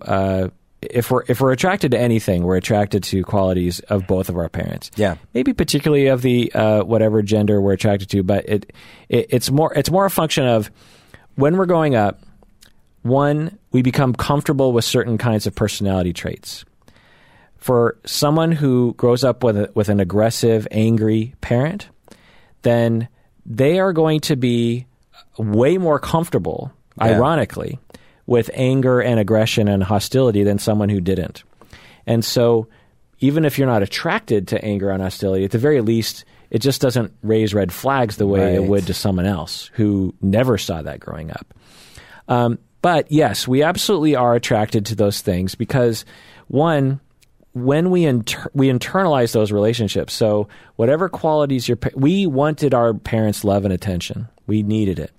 if we're attracted to anything, we're attracted to qualities of both of our parents. Yeah, maybe particularly of the whatever gender we're attracted to, but it's more a function of when we're growing up. One, we become comfortable with certain kinds of personality traits. For someone who grows up with an aggressive, angry parent, then they are going to be way more comfortable. Yeah. Ironically, with anger and aggression and hostility than someone who didn't. And so even if you're not attracted to anger and hostility, at the very least, it just doesn't raise red flags the way it would to someone else who never saw that growing up. But yes, we absolutely are attracted to those things because, one, when we internalize those relationships, so whatever qualities we wanted our parents' love and attention. We needed it.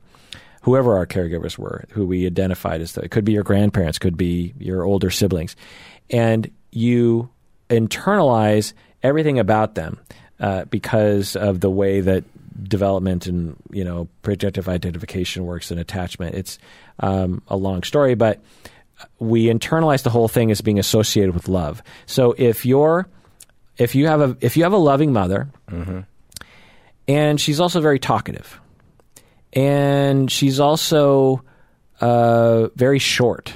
Whoever our caregivers were, who we identified as, it could be your grandparents, could be your older siblings. And you internalize everything about them because of the way that development and, you know, projective identification works and attachment. It's a long story, but we internalize the whole thing as being associated with love. So if you have a loving mother, mm-hmm. and she's also very talkative, and she's also very short.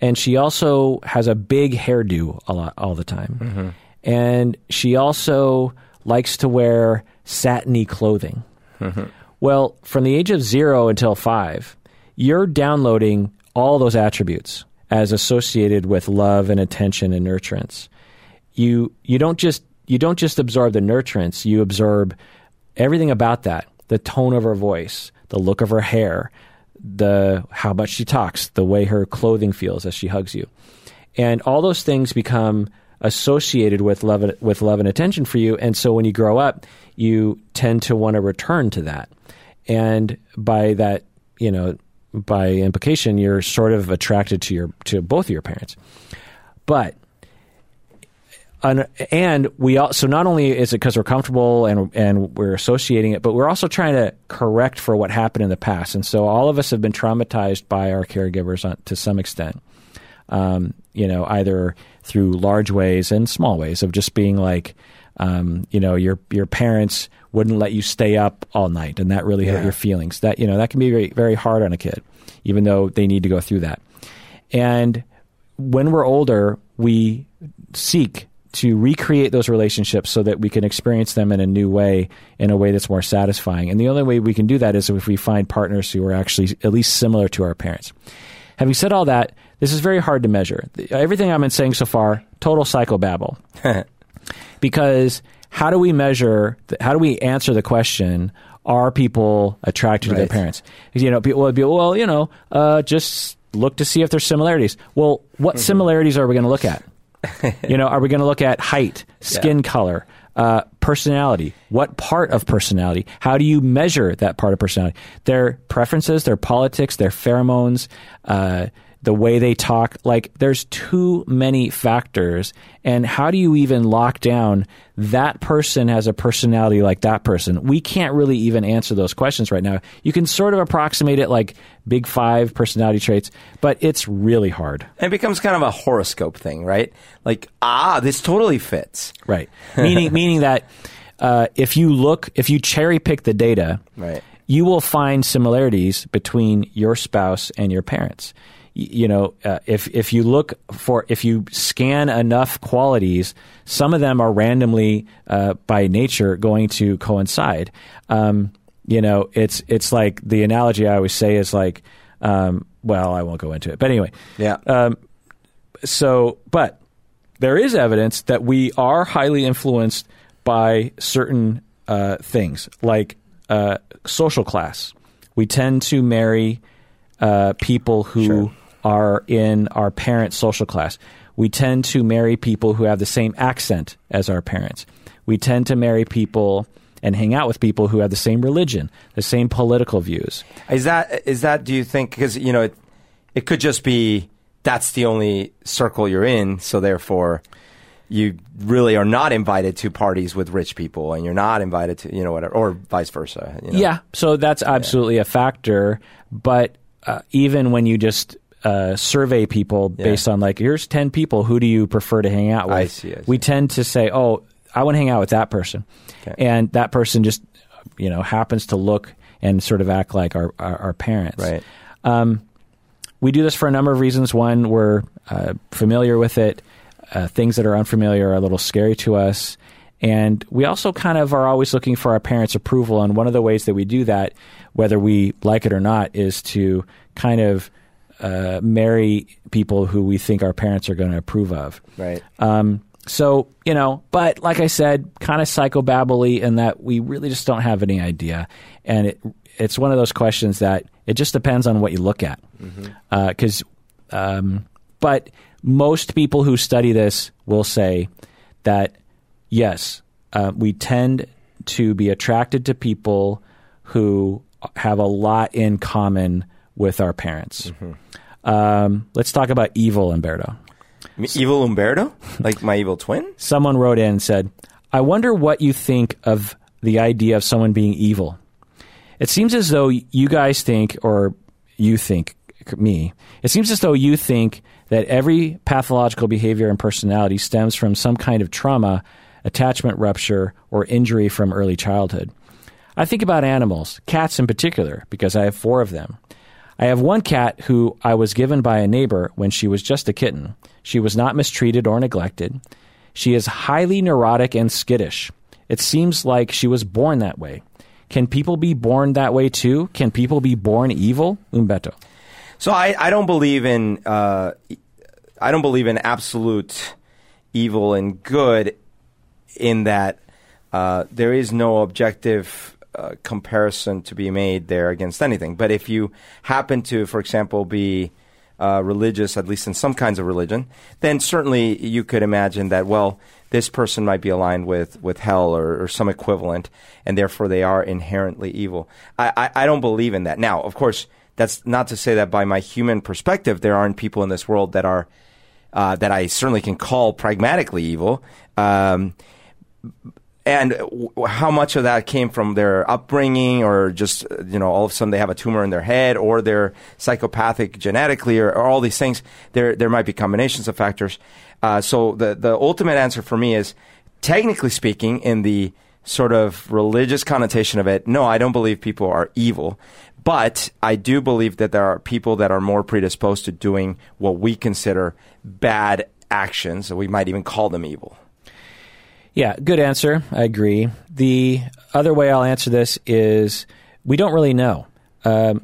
And she also has a big hairdo all the time. Mm-hmm. And she also likes to wear satiny clothing. Mm-hmm. Well, from the age of 0 until 5, you're downloading all those attributes as associated with love and attention and nurturance. You don't just absorb the nurturance, you absorb everything about that. The tone of her voice, the look of her hair, how much she talks, the way her clothing feels as she hugs you. And all those things become associated with love and attention for you. And so when you grow up, you tend to want to return to that. And by that, you know, by implication, you're sort of attracted to both of your parents. But And we also, not only is it because we're comfortable and we're associating it, but we're also trying to correct for what happened in the past. And so all of us have been traumatized by our caregivers to some extent, either through large ways and small ways of just being like, your parents wouldn't let you stay up all night, and that really hurt your feelings. That, that can be very, very hard on a kid, even though they need to go through that. And when we're older, we seek to recreate those relationships so that we can experience them in a new way, in a way that's more satisfying. And the only way we can do that is if we find partners who are actually at least similar to our parents. Having said all that, this is very hard to measure. Everything I've been saying so far, total psychobabble. Because how do we measure, how do we answer the question, are people attracted to their parents? People would be, just look to see if there's similarities. Well, what similarities are we going to look at? Are we going to look at height, skin color, personality? What part of personality? How do you measure that part of personality? Their preferences, their politics, their pheromones, the way they talk. Like, there's too many factors. And how do you even lock down that person has a personality like that person? We can't really even answer those questions right now. You can sort of approximate it like big five personality traits, but it's really hard. It becomes kind of a horoscope thing, right? Like, this totally fits. Right. Meaning that if you cherry pick the data, right, you will find similarities between your spouse and your parents. If you scan enough qualities, some of them are randomly by nature going to coincide. It's like the analogy I always say is like, I won't go into it, but anyway. Yeah. But there is evidence that we are highly influenced by certain things, like social class. We tend to marry people who are in our parents' social class. We tend to marry people who have the same accent as our parents. We tend to marry people and hang out with people who have the same religion, the same political views. Is that do you think, because it could just be that's the only circle you're in, so therefore you really are not invited to parties with rich people, and you're not invited to whatever, or vice versa. Yeah, so that's absolutely a factor, but even when you just survey people based on like, here's 10 people, who do you prefer to hang out with? I see. We tend to say, I want to hang out with that person. Okay. And that person just, happens to look and sort of act like our parents. Right. We do this for a number of reasons. One, we're familiar with it. Things that are unfamiliar are a little scary to us. And we also kind of are always looking for our parents' approval. And one of the ways that we do that, whether we like it or not, is to kind of marry people who we think our parents are going to approve of. Right. But like I said, kind of psychobabbly in that we really just don't have any idea. And it's one of those questions that it just depends on what you look at. Because, but most people who study this will say that yes, we tend to be attracted to people who have a lot in common with our parents. Let's talk about evil Humberto. Evil Humberto? Like my evil twin? Someone wrote in and said, I wonder what you think of the idea of someone being evil. It seems as though you guys think, or you think, me, it seems as though you think that every pathological behavior and personality stems from some kind of trauma, attachment rupture, or injury from early childhood. I think about animals, cats in particular, because I have 4 of them. I have one cat who I was given by a neighbor when she was just a kitten. She was not mistreated or neglected. She is highly neurotic and skittish. It seems like she was born that way. Can people be born that way too? Can people be born evil? Humberto. So I don't believe in absolute evil and good, in that there is no objective comparison to be made there against anything. But if you happen to, for example, be religious, at least in some kinds of religion, then certainly you could imagine that, well, this person might be aligned with hell or some equivalent, and therefore they are inherently evil. I don't believe in that. Now, of course, that's not to say that by my human perspective there aren't people in this world that are that I certainly can call pragmatically evil. And how much of that came from their upbringing, or just, you know, all of a sudden they have a tumor in their head, or they're psychopathic genetically, or all these things. There might be combinations of factors. So the ultimate answer for me is, technically speaking, in the sort of religious connotation of it, no, I don't believe people are evil. But I do believe that there are people that are more predisposed to doing what we consider bad actions, and we might even call them evil. Yeah, good answer. I agree. The other way I'll answer this is we don't really know, you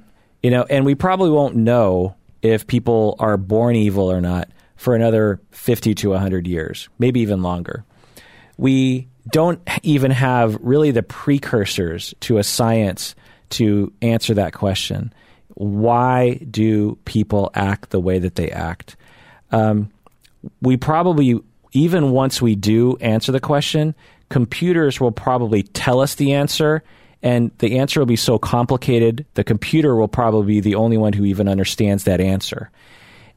know, and we probably won't know if people are born evil or not for another 50 to 100 years, maybe even longer. We don't even have really the precursors to a science to answer that question. Why do people act the way that they act? We probably... Even once we do answer the question, computers will probably tell us the answer, and the answer will be so complicated, the computer will probably be the only one who even understands that answer.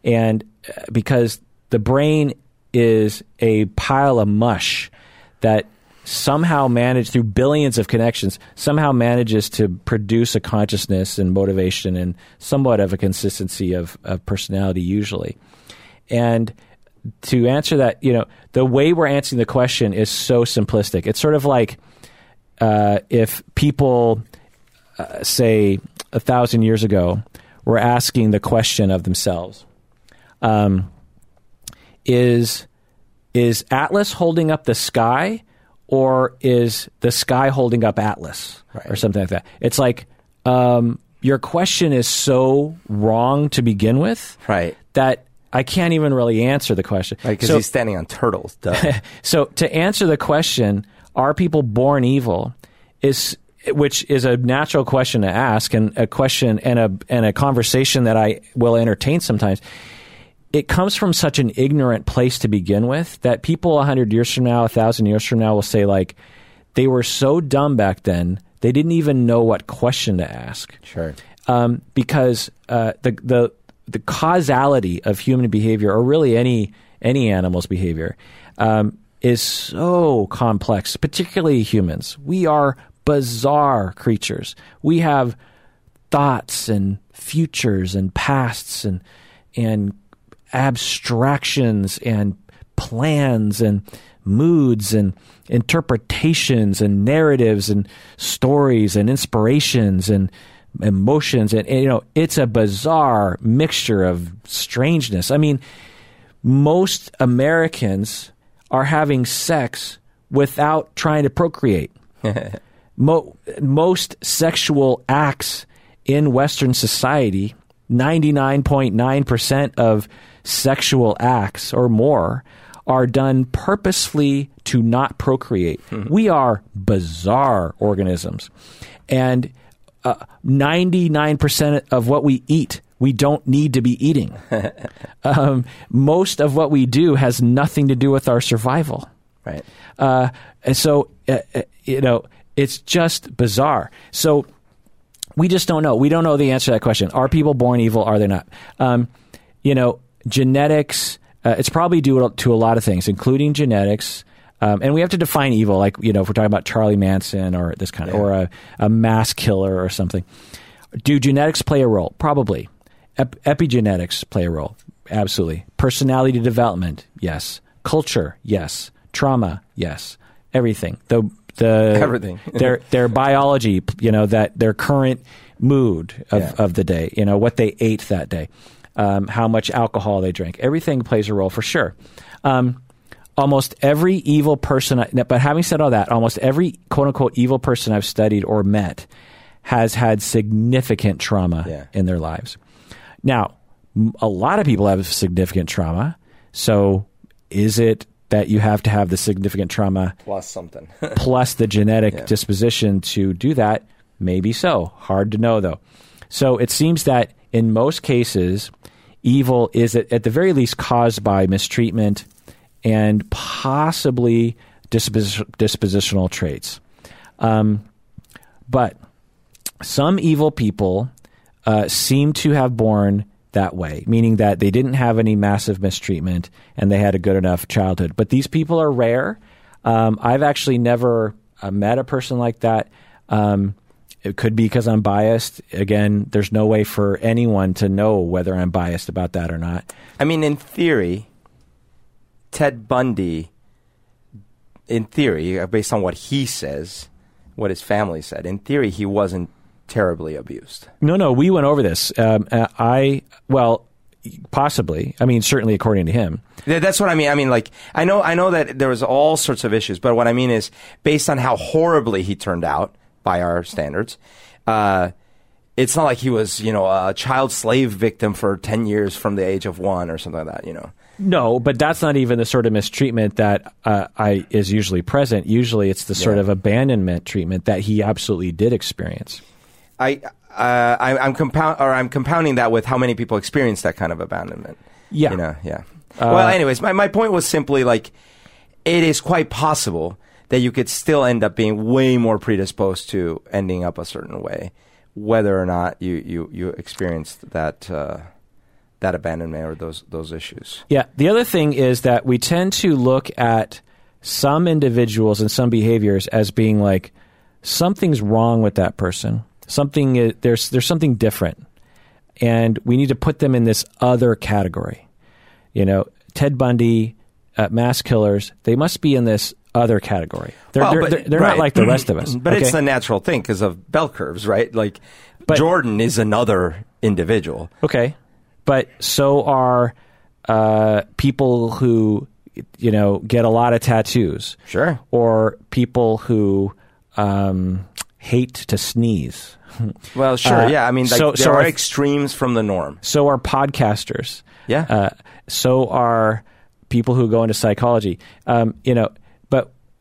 And because the brain is a pile of mush that somehow manages, through billions of connections, somehow manages to produce a consciousness and motivation and somewhat of a consistency of personality usually. And... to answer that, you know, the way we're answering the question is so simplistic. It's sort of like if people, say, 1,000 years ago, were asking the question of themselves, is Atlas holding up the sky, or is the sky holding up Atlas, right, or something like that? It's like your question is so wrong to begin with, right, that I can't even really answer the question. Right, because he's standing on turtles, duh. So to answer the question, are people born evil, which is a natural question to ask, and a question and a conversation that I will entertain sometimes, it comes from such an ignorant place to begin with that people 100 years from now, 1,000 years from now will say, like, they were so dumb back then, they didn't even know what question to ask. Sure. Because the causality of human behavior, or really any animal's behavior, is so complex, particularly humans. We are bizarre creatures. We have thoughts and futures and pasts and abstractions and plans and moods and interpretations and narratives and stories and inspirations and emotions, and you know, it's a bizarre mixture of strangeness. I mean, most Americans are having sex without trying to procreate. Most sexual acts in Western society, 99.9% of sexual acts or more, are done purposefully to not procreate. We are bizarre organisms, and 99% of what we eat, we don't need to be eating. Most of what we do has nothing to do with our survival. Right. And so, you know, it's just bizarre. So we just don't know. We don't know the answer to that question. Are people born evil? Are they not? You know, genetics, it's probably due to a lot of things, including genetics. And we have to define evil, like, you know, if we're talking about Charlie Manson or this kind of, or a mass killer or something. Do genetics play a role? Probably. Epigenetics play a role? Absolutely. Personality development? Yes. Culture? Yes. Trauma? Yes. Everything. Everything. their biology, you know, that their current mood of the day, you know, what they ate that day, how much alcohol they drank. Everything plays a role for sure. Almost every evil person, but having said all that, almost every quote-unquote evil person I've studied or met has had significant trauma in their lives. Now, a lot of people have significant trauma, so is it that you have to have the significant trauma plus something, plus the genetic disposition to do that? Maybe so. Hard to know, though. So it seems that in most cases, evil is at the very least caused by mistreatment and possibly dispositional traits. But some evil people seem to have born that way, meaning that they didn't have any massive mistreatment and they had a good enough childhood. But these people are rare. I've actually never met a person like that. It could be because I'm biased. Again, there's no way for anyone to know whether I'm biased about that or not. I mean, in theory, Ted Bundy, in theory, based on what he says, what his family said, in theory, he wasn't terribly abused. No, we went over this. Possibly. I mean, certainly according to him. That's what I mean. I mean, like, I know that there was all sorts of issues, but what I mean is, based on how horribly he turned out, by our standards, it's not like he was, a child slave victim for 10 years from the age of 1 or something like that, No, but that's not even the sort of mistreatment that is usually present. Usually it's the sort of abandonment treatment that he absolutely did experience. I'm compounding that with how many people experience that kind of abandonment. Yeah. Well, anyways, my point was simply, like, it is quite possible that you could still end up being way more predisposed to ending up a certain way, whether or not you experienced that abandonment or those issues. Yeah. The other thing is that we tend to look at some individuals and some behaviors as being like, something's wrong with that person. There's something different, and we need to put them in this other category. Ted Bundy, mass killers, they must be in this other category. They're right. Not like the rest of us. But It's a natural thing because of bell curves, right? Like, Jordan is another individual. Okay. But so are people who, get a lot of tattoos. Sure. Or people who hate to sneeze. Well, sure. I mean, like, there are extremes from the norm. So are podcasters. Yeah. So are people who go into psychology.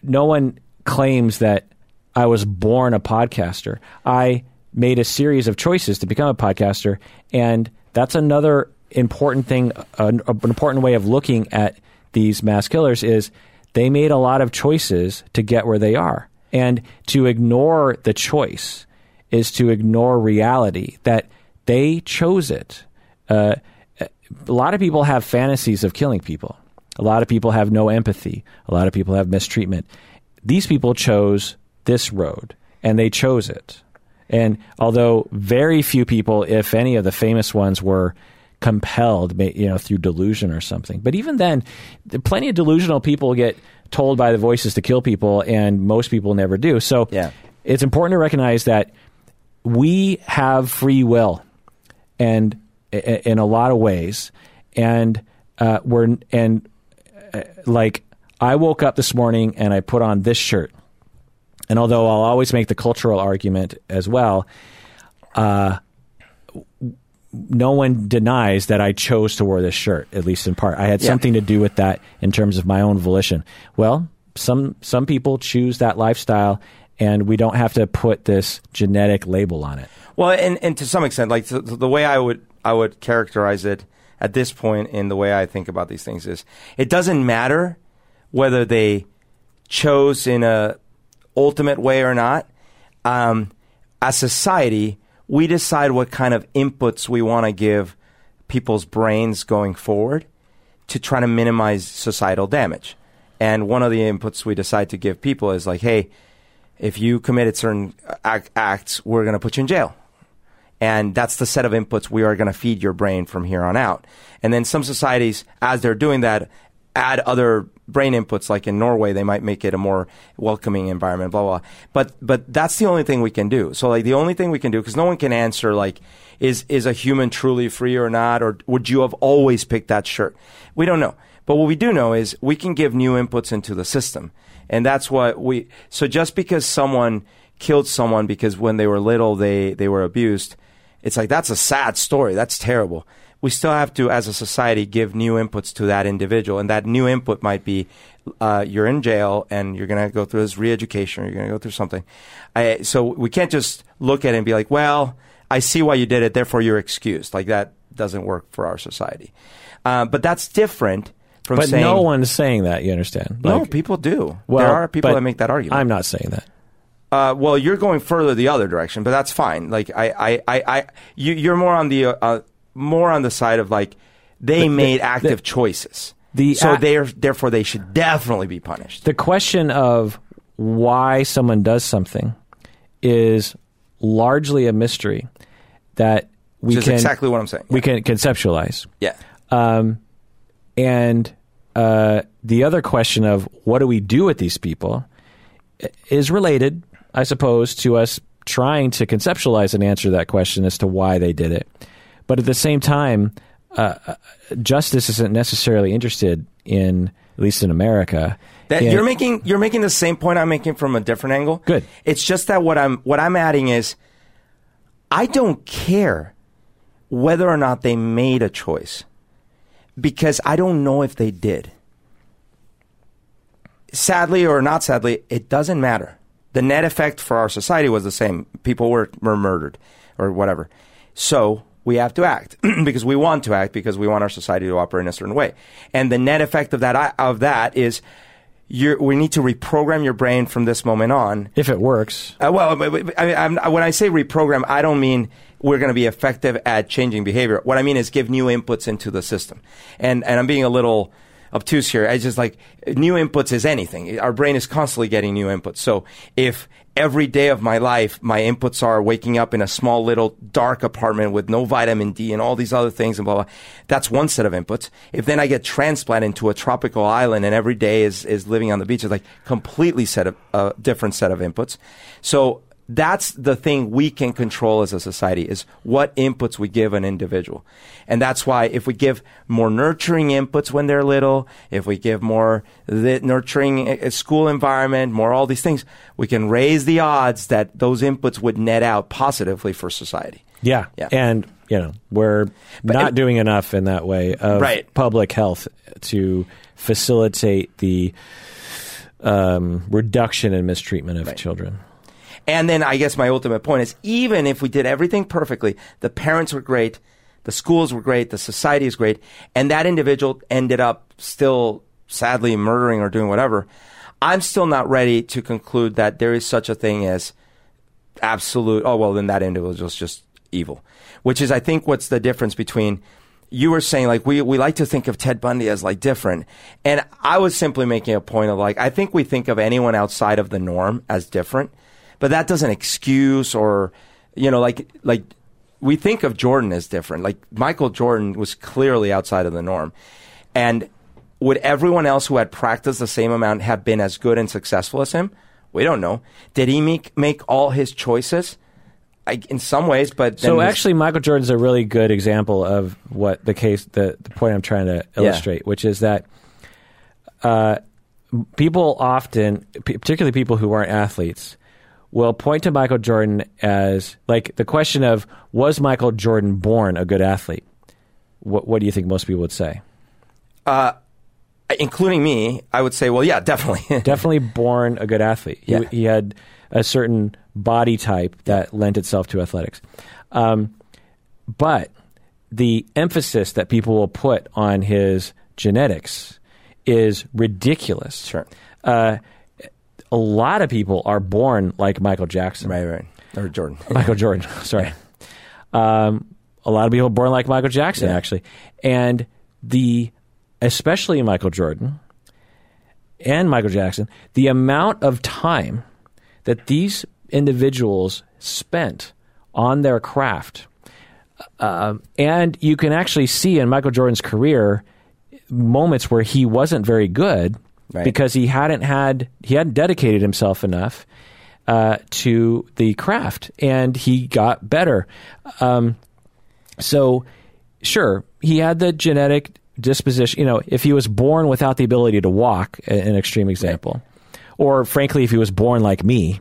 No one claims that I was born a podcaster. I made a series of choices to become a podcaster, and that's another important thing, an important way of looking at these mass killers is they made a lot of choices to get where they are. And to ignore the choice is to ignore reality, that they chose it. A lot of people have fantasies of killing people. A lot of people have no empathy. A lot of people have mistreatment. These people chose this road, and they chose it. And although very few people, if any of the famous ones, were compelled, through delusion or something. But even then, plenty of delusional people get told by the voices to kill people, and most people never do. So It's important to recognize that we have free will, and in a lot of ways, like, I woke up this morning and I put on this shirt. And although I'll always make the cultural argument as well, no one denies that I chose to wear this shirt, at least in part. I had something to do with that in terms of my own volition. Well, some people choose that lifestyle, and we don't have to put this genetic label on it. Well, and to some extent, like, the way I would characterize it at this point in the way I think about these things is, it doesn't matter whether they chose in a ultimate way or not. As society, we decide what kind of inputs we want to give people's brains going forward to try to minimize societal damage. And one of the inputs we decide to give people is like, hey, if you committed certain acts, we're going to put you in jail. And that's the set of inputs we are going to feed your brain from here on out. And then some societies, as they're doing that, add other brain inputs. Like in Norway, they might make it a more welcoming environment, blah, blah, blah. But that's the only thing we can do. So, like, the only thing we can do, because no one can answer, like, is a human truly free or not? Or would you have always picked that shirt? We don't know. But what we do know is we can give new inputs into the system. And that's what we... So just because someone killed someone because when they were little they were abused, it's like, that's a sad story. That's terrible. We still have to, as a society, give new inputs to that individual. And that new input might be, you're in jail and you're going to go through this re-education, or you're going to go through something. So we can't just look at it and be like, well, I see why you did it, therefore you're excused. Like, that doesn't work for our society. But that's different from saying... But no one's saying that, you understand? Like, no, people do. Well, there are people that make that argument. I'm not saying that. Well, you're going further the other direction, but that's fine. Like, you're more on the more on the side of like they made active choices. So therefore they should definitely be punished. The question of why someone does something is largely a mystery that we Which can... is exactly what I'm saying. We can conceptualize. Yeah. The other question of what do we do with these people is related, I suppose, to us trying to conceptualize and answer that question as to why they did it. But at the same time... justice isn't necessarily interested in, at least in America. You're making the same point I'm making from a different angle. Good. It's just that what I'm adding is I don't care whether or not they made a choice because I don't know if they did. Sadly or not sadly, it doesn't matter. The net effect for our society was the same. People were murdered or whatever. So... we have to act because we want to act because we want our society to operate in a certain way. And the net effect of that is we need to reprogram your brain from this moment on. If it works. When I say reprogram, I don't mean we're going to be effective at changing behavior. What I mean is give new inputs into the system. And I'm being a little obtuse here. It's just like new inputs is anything. Our brain is constantly getting new inputs. So if... every day of my life, my inputs are waking up in a small little dark apartment with no vitamin D and all these other things and blah, blah. That's one set of inputs. If then I get transplanted into a tropical island and every day is living on the beach, it's like completely different set of inputs. So that's the thing we can control as a society is what inputs we give an individual. And that's why if we give more nurturing inputs when they're little, if we give more nurturing school environment, more all these things, we can raise the odds that those inputs would net out positively for society. Yeah. And, you know, we're not doing enough in that way of public health to facilitate the reduction and mistreatment of children. And then I guess my ultimate point is even if we did everything perfectly, the parents were great, the schools were great, the society is great, and that individual ended up still sadly murdering or doing whatever, I'm still not ready to conclude that there is such a thing as absolute, then that individual is just evil, which is I think what's the difference between you were saying like we like to think of Ted Bundy as like different. And I was simply making a point of like I think we think of anyone outside of the norm as different. But that doesn't excuse or, you know, like we think of Jordan as different. Like Michael Jordan was clearly outside of the norm. And would everyone else who had practiced the same amount have been as good and successful as him? We don't know. Did he make all his choices? In some ways, but... then so actually Michael Jordan's a really good example of what the point I'm trying to illustrate, which is that... people often, particularly people who aren't athletes... will point to Michael Jordan as, like, the question of, was Michael Jordan born a good athlete? What do you think most people would say? Including me, I would say, well, yeah, definitely. Definitely born a good athlete. Yeah. He had a certain body type that lent itself to athletics. But the emphasis that people will put on his genetics is ridiculous. Sure. A lot of people are born like Michael Jackson. Right. Or Jordan. Michael Jordan, sorry. A lot of people are born like Michael Jackson, actually. And especially Michael Jordan and Michael Jackson, the amount of time that these individuals spent on their craft. And you can actually see in Michael Jordan's career moments where he wasn't very good. Right. Because he hadn't dedicated himself enough to the craft, and he got better. So, sure, he had the genetic disposition. You know, if he was born without the ability to walk, an extreme example, or frankly, if he was born like me,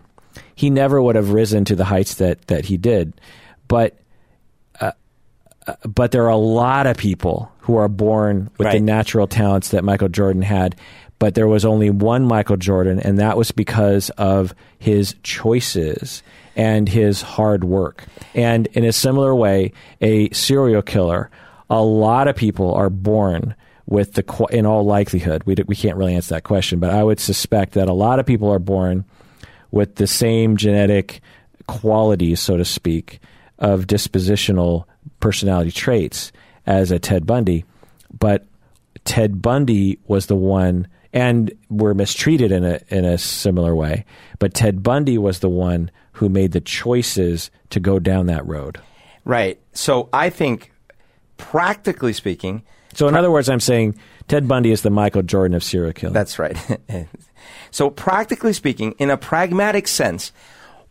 he never would have risen to the heights that he did. But there are a lot of people who are born with the natural talents that Michael Jordan had. But there was only one Michael Jordan, and that was because of his choices and his hard work. And in a similar way, a serial killer, a lot of people are born with the, in all likelihood, we can't really answer that question, but I would suspect that a lot of people are born with the same genetic qualities, so to speak, of dispositional personality traits as a Ted Bundy, but Ted Bundy was the one, and were mistreated in a similar way, but Ted Bundy was the one who made the choices to go down that road. Right. So I think, practically speaking... So in other words, I'm saying Ted Bundy is the Michael Jordan of serial killing. That's right. So practically speaking, in a pragmatic sense,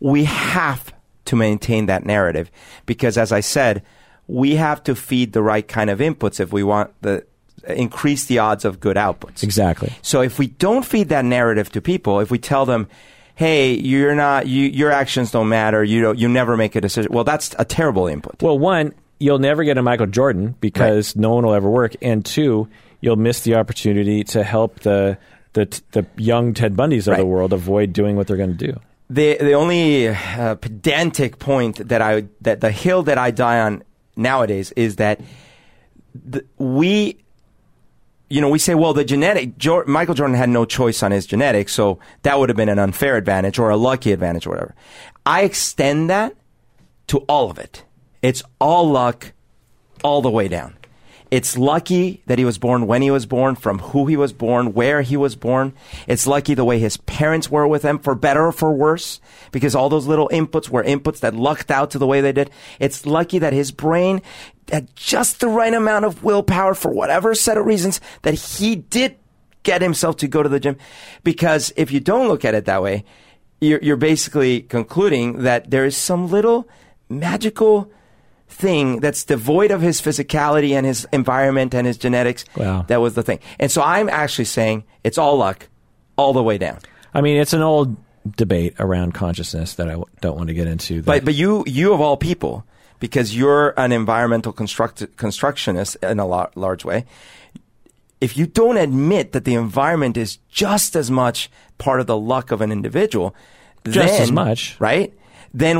we have to maintain that narrative because, as I said, we have to feed the right kind of inputs if we want the... increase the odds of good outputs. Exactly. So if we don't feed that narrative to people, if we tell them, hey, you're not, your actions don't matter, you never make a decision, well, that's a terrible input. Well, one, you'll never get a Michael Jordan because no one will ever work, and two, you'll miss the opportunity to help the young Ted Bundys of the world avoid doing what they're going to do. The only pedantic point that the hill that I die on nowadays is that we say, well, the genetic, Michael Jordan had no choice on his genetics, so that would have been an unfair advantage or a lucky advantage or whatever. I extend that to all of it. It's all luck all the way down. It's lucky that he was born when he was born, from who he was born, where he was born. It's lucky the way his parents were with him, for better or for worse, because all those little inputs were inputs that lucked out to the way they did. It's lucky that his brain had just the right amount of willpower for whatever set of reasons that he did get himself to go to the gym. Because if you don't look at it that way, you're basically concluding that there is some little magical thing that's devoid of his physicality and his environment and his genetics. Wow. That was the thing. And so I'm actually saying it's all luck all the way down. I mean, it's an old debate around consciousness that I don't want to get into. But you of all people... because you're an environmental constructionist in a large way, if you don't admit that the environment is just as much part of the luck of an individual, then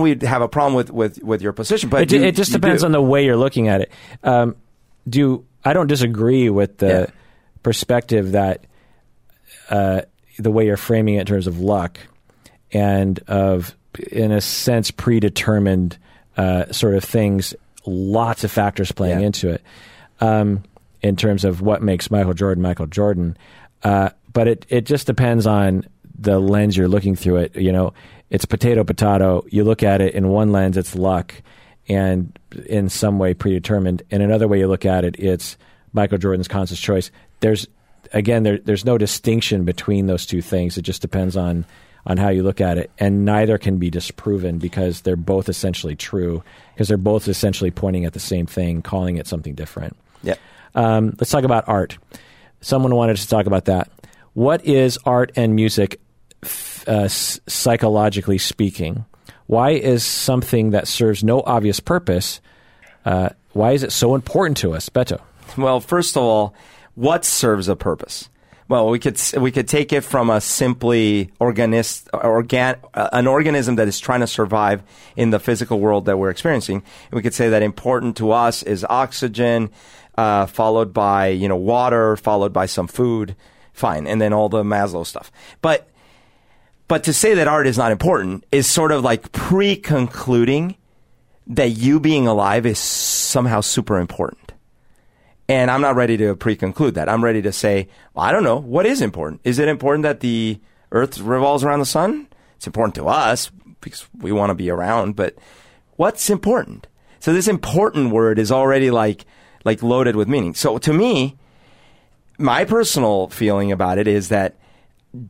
we'd have a problem with your position. But it just depends on the way you're looking at it. I don't disagree with the perspective that the way you're framing it in terms of luck and of, in a sense, predetermined sort of things, lots of factors playing into it in terms of what makes Michael Jordan Michael Jordan. But it just depends on the lens you're looking through it. You know, it's potato, potato. You look at it in one lens, it's luck and in some way predetermined. In another way you look at it, it's Michael Jordan's conscious choice. There's no distinction between those two things. It just depends on how you look at it, and neither can be disproven because they're both essentially true, because they're both essentially pointing at the same thing, calling it something different. Yeah. Let's talk about art. Someone wanted to talk about that. What is art and music psychologically speaking? Why is something that serves no obvious purpose, why is it so important to us, Beto? Well, first of all, what serves a purpose? Well, we could take it from a simply an organism that is trying to survive in the physical world that we're experiencing. We could say that important to us is oxygen, followed by water, followed by some food, fine, and then all the Maslow stuff. But to say that art is not important is sort of like pre-concluding that you being alive is somehow super important. And I'm not ready to pre-conclude that. I'm ready to say, well, I don't know. What is important? Is it important that the Earth revolves around the sun? It's important to us because we want to be around, but what's important? So this important word is already like loaded with meaning. So to me, my personal feeling about it is that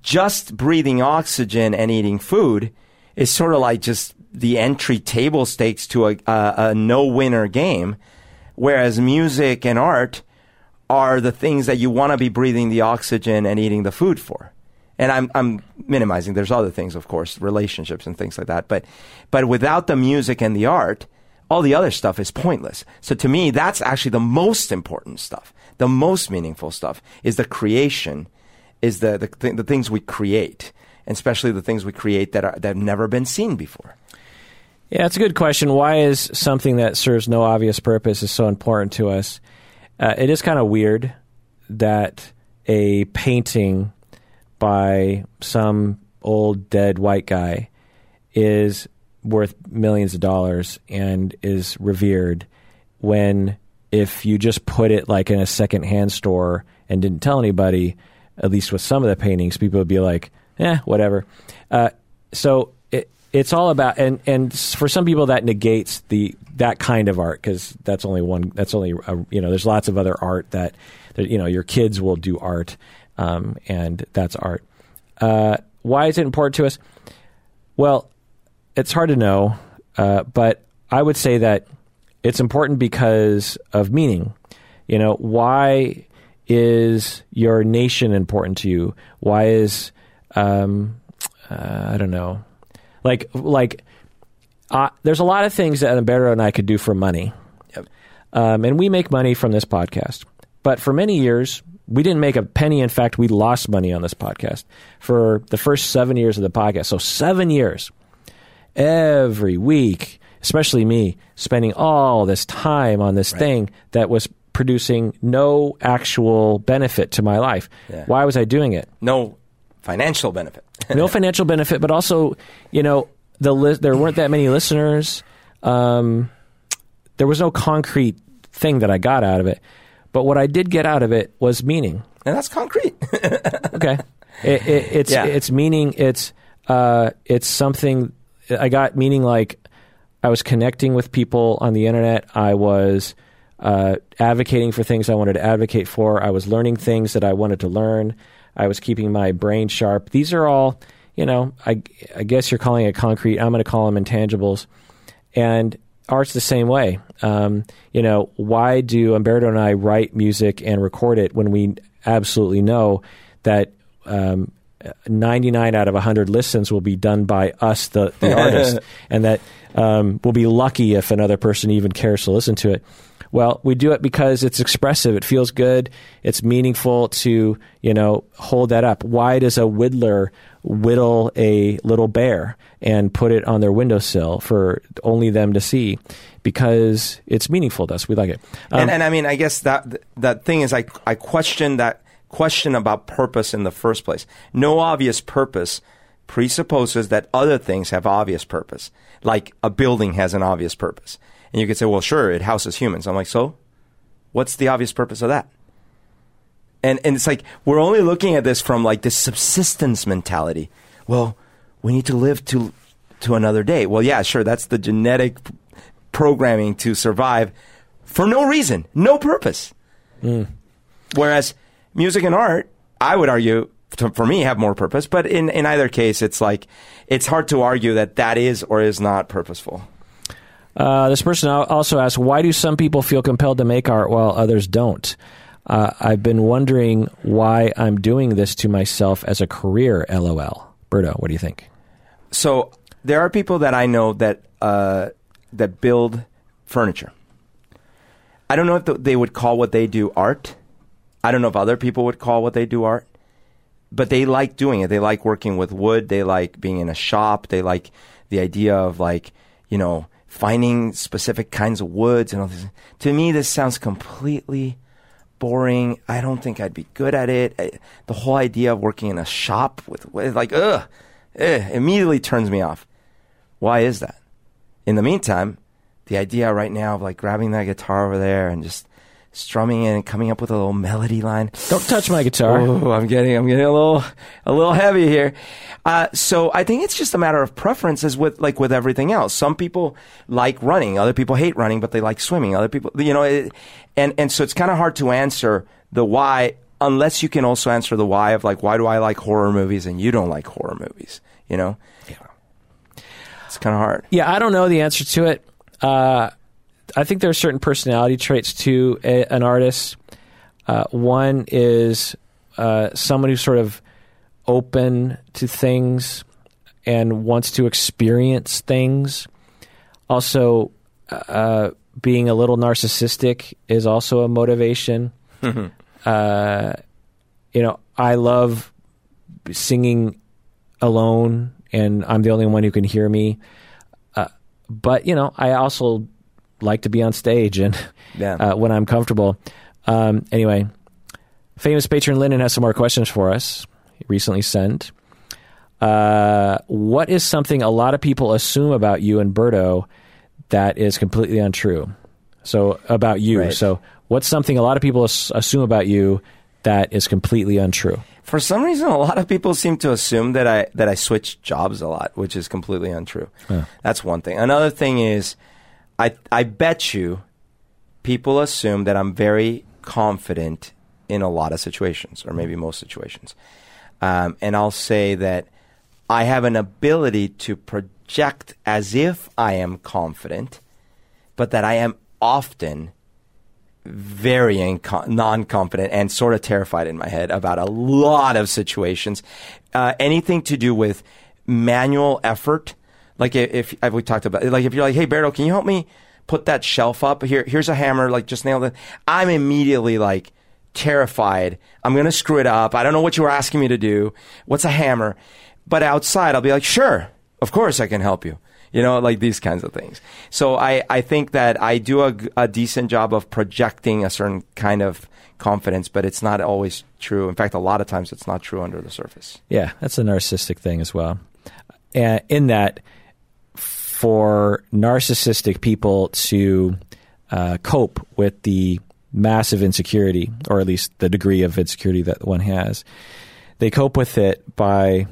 just breathing oxygen and eating food is sort of like just the entry table stakes to a no-winner game. Whereas music and art are the things that you want to be breathing the oxygen and eating the food for. And I'm minimizing. There's other things, of course, relationships and things like that. But without the music and the art, all the other stuff is pointless. So to me, that's actually the most important stuff. The most meaningful stuff is the creation, is the things we create, and especially the things we create that have never been seen before. Yeah, it's a good question. Why is something that serves no obvious purpose is so important to us? It is kind of weird that a painting by some old dead white guy is worth millions of dollars and is revered, when if you just put it like in a secondhand store and didn't tell anybody, at least with some of the paintings, people would be like, eh, whatever. So it's all about, and for some people that negates that kind of art, because that's only one, there's lots of other art that, your kids will do art, and that's art. Why is it important to us? Well, it's hard to know, but I would say that it's important because of meaning. Why is your nation important to you? Why is, I don't know. There's a lot of things that Humberto and I could do for money. Yep. And we make money from this podcast. But for many years, we didn't make a penny. In fact, we lost money on this podcast for the first 7 years of the podcast. So 7 years, every week, especially me, spending all this time on this thing that was producing no actual benefit to my life. Yeah. Why was I doing it? No financial benefit. No financial benefit, but also, there weren't that many listeners. There was no concrete thing that I got out of it. But what I did get out of it was meaning. And that's concrete. Okay. It's meaning. It's something. I got meaning like I was connecting with people on the internet. I was advocating for things I wanted to advocate for. I was learning things that I wanted to learn. I was keeping my brain sharp. These are all, I guess you're calling it concrete. I'm going to call them intangibles. And art's the same way. Why do Humberto and I write music and record it when we absolutely know that 99 out of 100 listens will be done by us, the artist, and that we'll be lucky if another person even cares to listen to it? Well, we do it because it's expressive. It feels good. It's meaningful to, hold that up. Why does a whittler whittle a little bear and put it on their windowsill for only them to see? Because it's meaningful to us. We like it. I guess that thing is, I question that question about purpose in the first place. No obvious purpose presupposes that other things have obvious purpose. Like a building has an obvious purpose. And you could say, well, sure, it houses humans. I'm like, so what's the obvious purpose of that? And it's like, we're only looking at this from like this subsistence mentality. Well, we need to live to another day. Well, yeah, sure. That's the genetic programming to survive for no reason, no purpose. Mm. Whereas music and art, I would argue, for me, have more purpose. But in either case, it's like, it's hard to argue that is or is not purposeful. This person also asked, why do some people feel compelled to make art while others don't? I've been wondering why I'm doing this to myself as a career, LOL. Berto, what do you think? So there are people that I know that build furniture. I don't know if they would call what they do art. I don't know if other people would call what they do art. But they like doing it. They like working with wood. They like being in a shop. They like the idea of finding specific kinds of woods and all this. To me, this sounds completely boring. I don't think I'd be good at it. The whole idea of working in a shop with immediately turns me off. Why is that? In the meantime, the idea right now of grabbing that guitar over there and just strumming it and coming up with a little melody line. Don't touch my guitar. Oh, I'm getting a little heavy here. So I think it's just a matter of preferences with everything else. Some people like running. Other people hate running, but they like swimming. Other people, and so it's kind of hard to answer the why unless you can also answer the why of why do I like horror movies and you don't like horror movies? Yeah. It's kind of hard. Yeah. I don't know the answer to it. I think there are certain personality traits to an artist. One is someone who's sort of open to things and wants to experience things. Also, being a little narcissistic is also a motivation. Mm-hmm. I love singing alone, and I'm the only one who can hear me. But, I also like to be on stage and when I'm comfortable. Anyway, famous patron Lyndon has some more questions for us. He recently sent. What is something a lot of people assume about you and Berto that is completely untrue? So about you. Right. So what's something a lot of people assume about you that is completely untrue? For some reason, a lot of people seem to assume that I switch jobs a lot, which is completely untrue. Huh. That's one thing. Another thing is, I bet you people assume that I'm very confident in a lot of situations, or maybe most situations. And I'll say that I have an ability to project as if I am confident, but that I am often very non-confident and sort of terrified in my head about a lot of situations. Anything to do with manual effort. Like if we talked about, like if you're like, hey, Berto, can you help me put that shelf up? Here's a hammer, like just nail it. I'm immediately like terrified. I'm going to screw it up. I don't know what you were asking me to do. What's a hammer? But outside, I'll be like, sure, of course I can help you. You know, like these kinds of things. So I think that I do a decent job of projecting a certain kind of confidence, but it's not always true. In fact, a lot of times it's not true under the surface. Yeah, that's a narcissistic thing as well. And in that, for narcissistic people to cope with the massive insecurity, or at least the degree of insecurity that one has, they cope with it by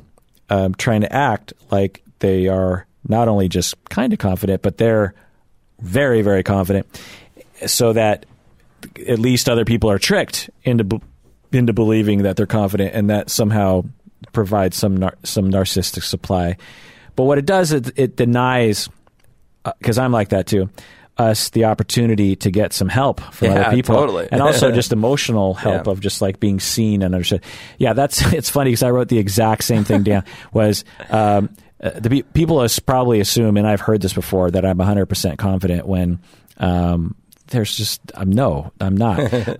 trying to act like they are not only just kind of confident, but they're very, very confident, so that at least other people are tricked into believing that they're confident, and that somehow provides some narcissistic supply. But what it does is it denies, because I'm like that too, us the opportunity to get some help from other people. Totally. And also just emotional help of just like being seen and understood. Yeah, it's funny because I wrote the exact same thing down. Was... the people probably assume, and I've heard this before, that I'm 100% confident when there's just no, I'm not.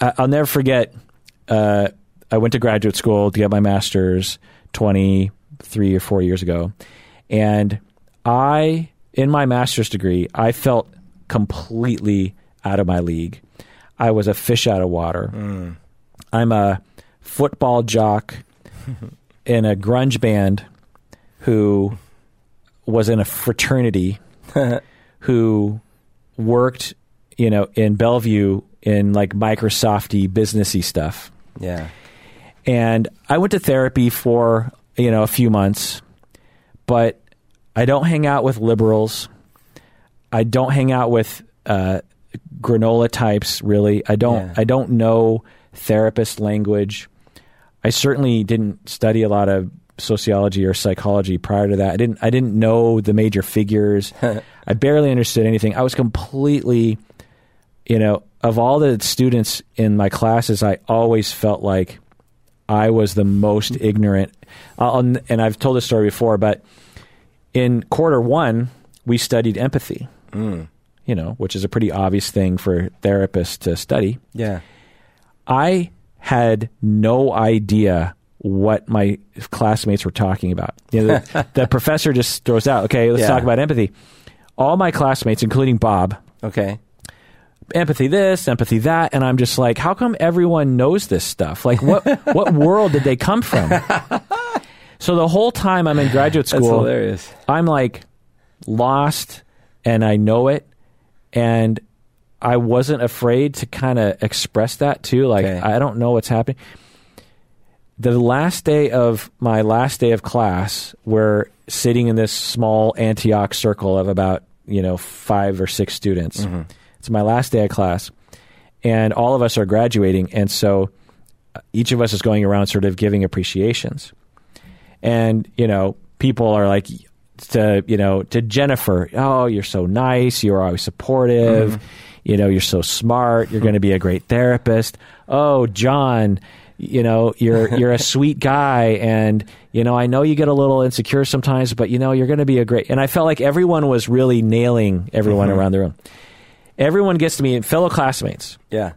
I'll never forget. I went to graduate school to get my master's 23 or 4 years ago, and in my master's degree, I felt completely out of my league. I was a fish out of water. Mm. I'm a football jock in a grunge band who was in a fraternity, who worked, in Bellevue in like Microsofty businessy stuff. Yeah. And I went to therapy for, a few months, but I don't hang out with liberals. I don't hang out with granola types, really. I don't know therapist language. I certainly didn't study a lot of sociology or psychology prior to that. I didn't know the major figures. I barely understood anything. I was completely, of all the students in my classes, I always felt like I was the most ignorant. And I've told this story before, but in quarter one, we studied empathy, which is a pretty obvious thing for therapists to study. Yeah. I had no idea what my classmates were talking about. The professor just throws out, okay, let's talk about empathy. All my classmates, including Bob, okay, empathy this, empathy that, and I'm just like, how come everyone knows this stuff? Like, what world did they come from? So the whole time I'm in graduate school, that's hilarious, I'm like lost, and I know it, and I wasn't afraid to kind of express that too. Like, okay, I don't know what's happening. The last day of class, we're sitting in this small Antioch circle of about, 5 or 6 students. Mm-hmm. It's my last day of class, and all of us are graduating. And so each of us is going around sort of giving appreciations. And, people are like to Jennifer, oh, you're so nice. You're always supportive. Mm-hmm. You're so smart. You're going to be a great therapist. Oh, John, you're a sweet guy, and I know you get a little insecure sometimes, but you're going to be a great. And I felt like everyone was really nailing everyone around the room. Everyone gets to me, and fellow classmates. Yeah.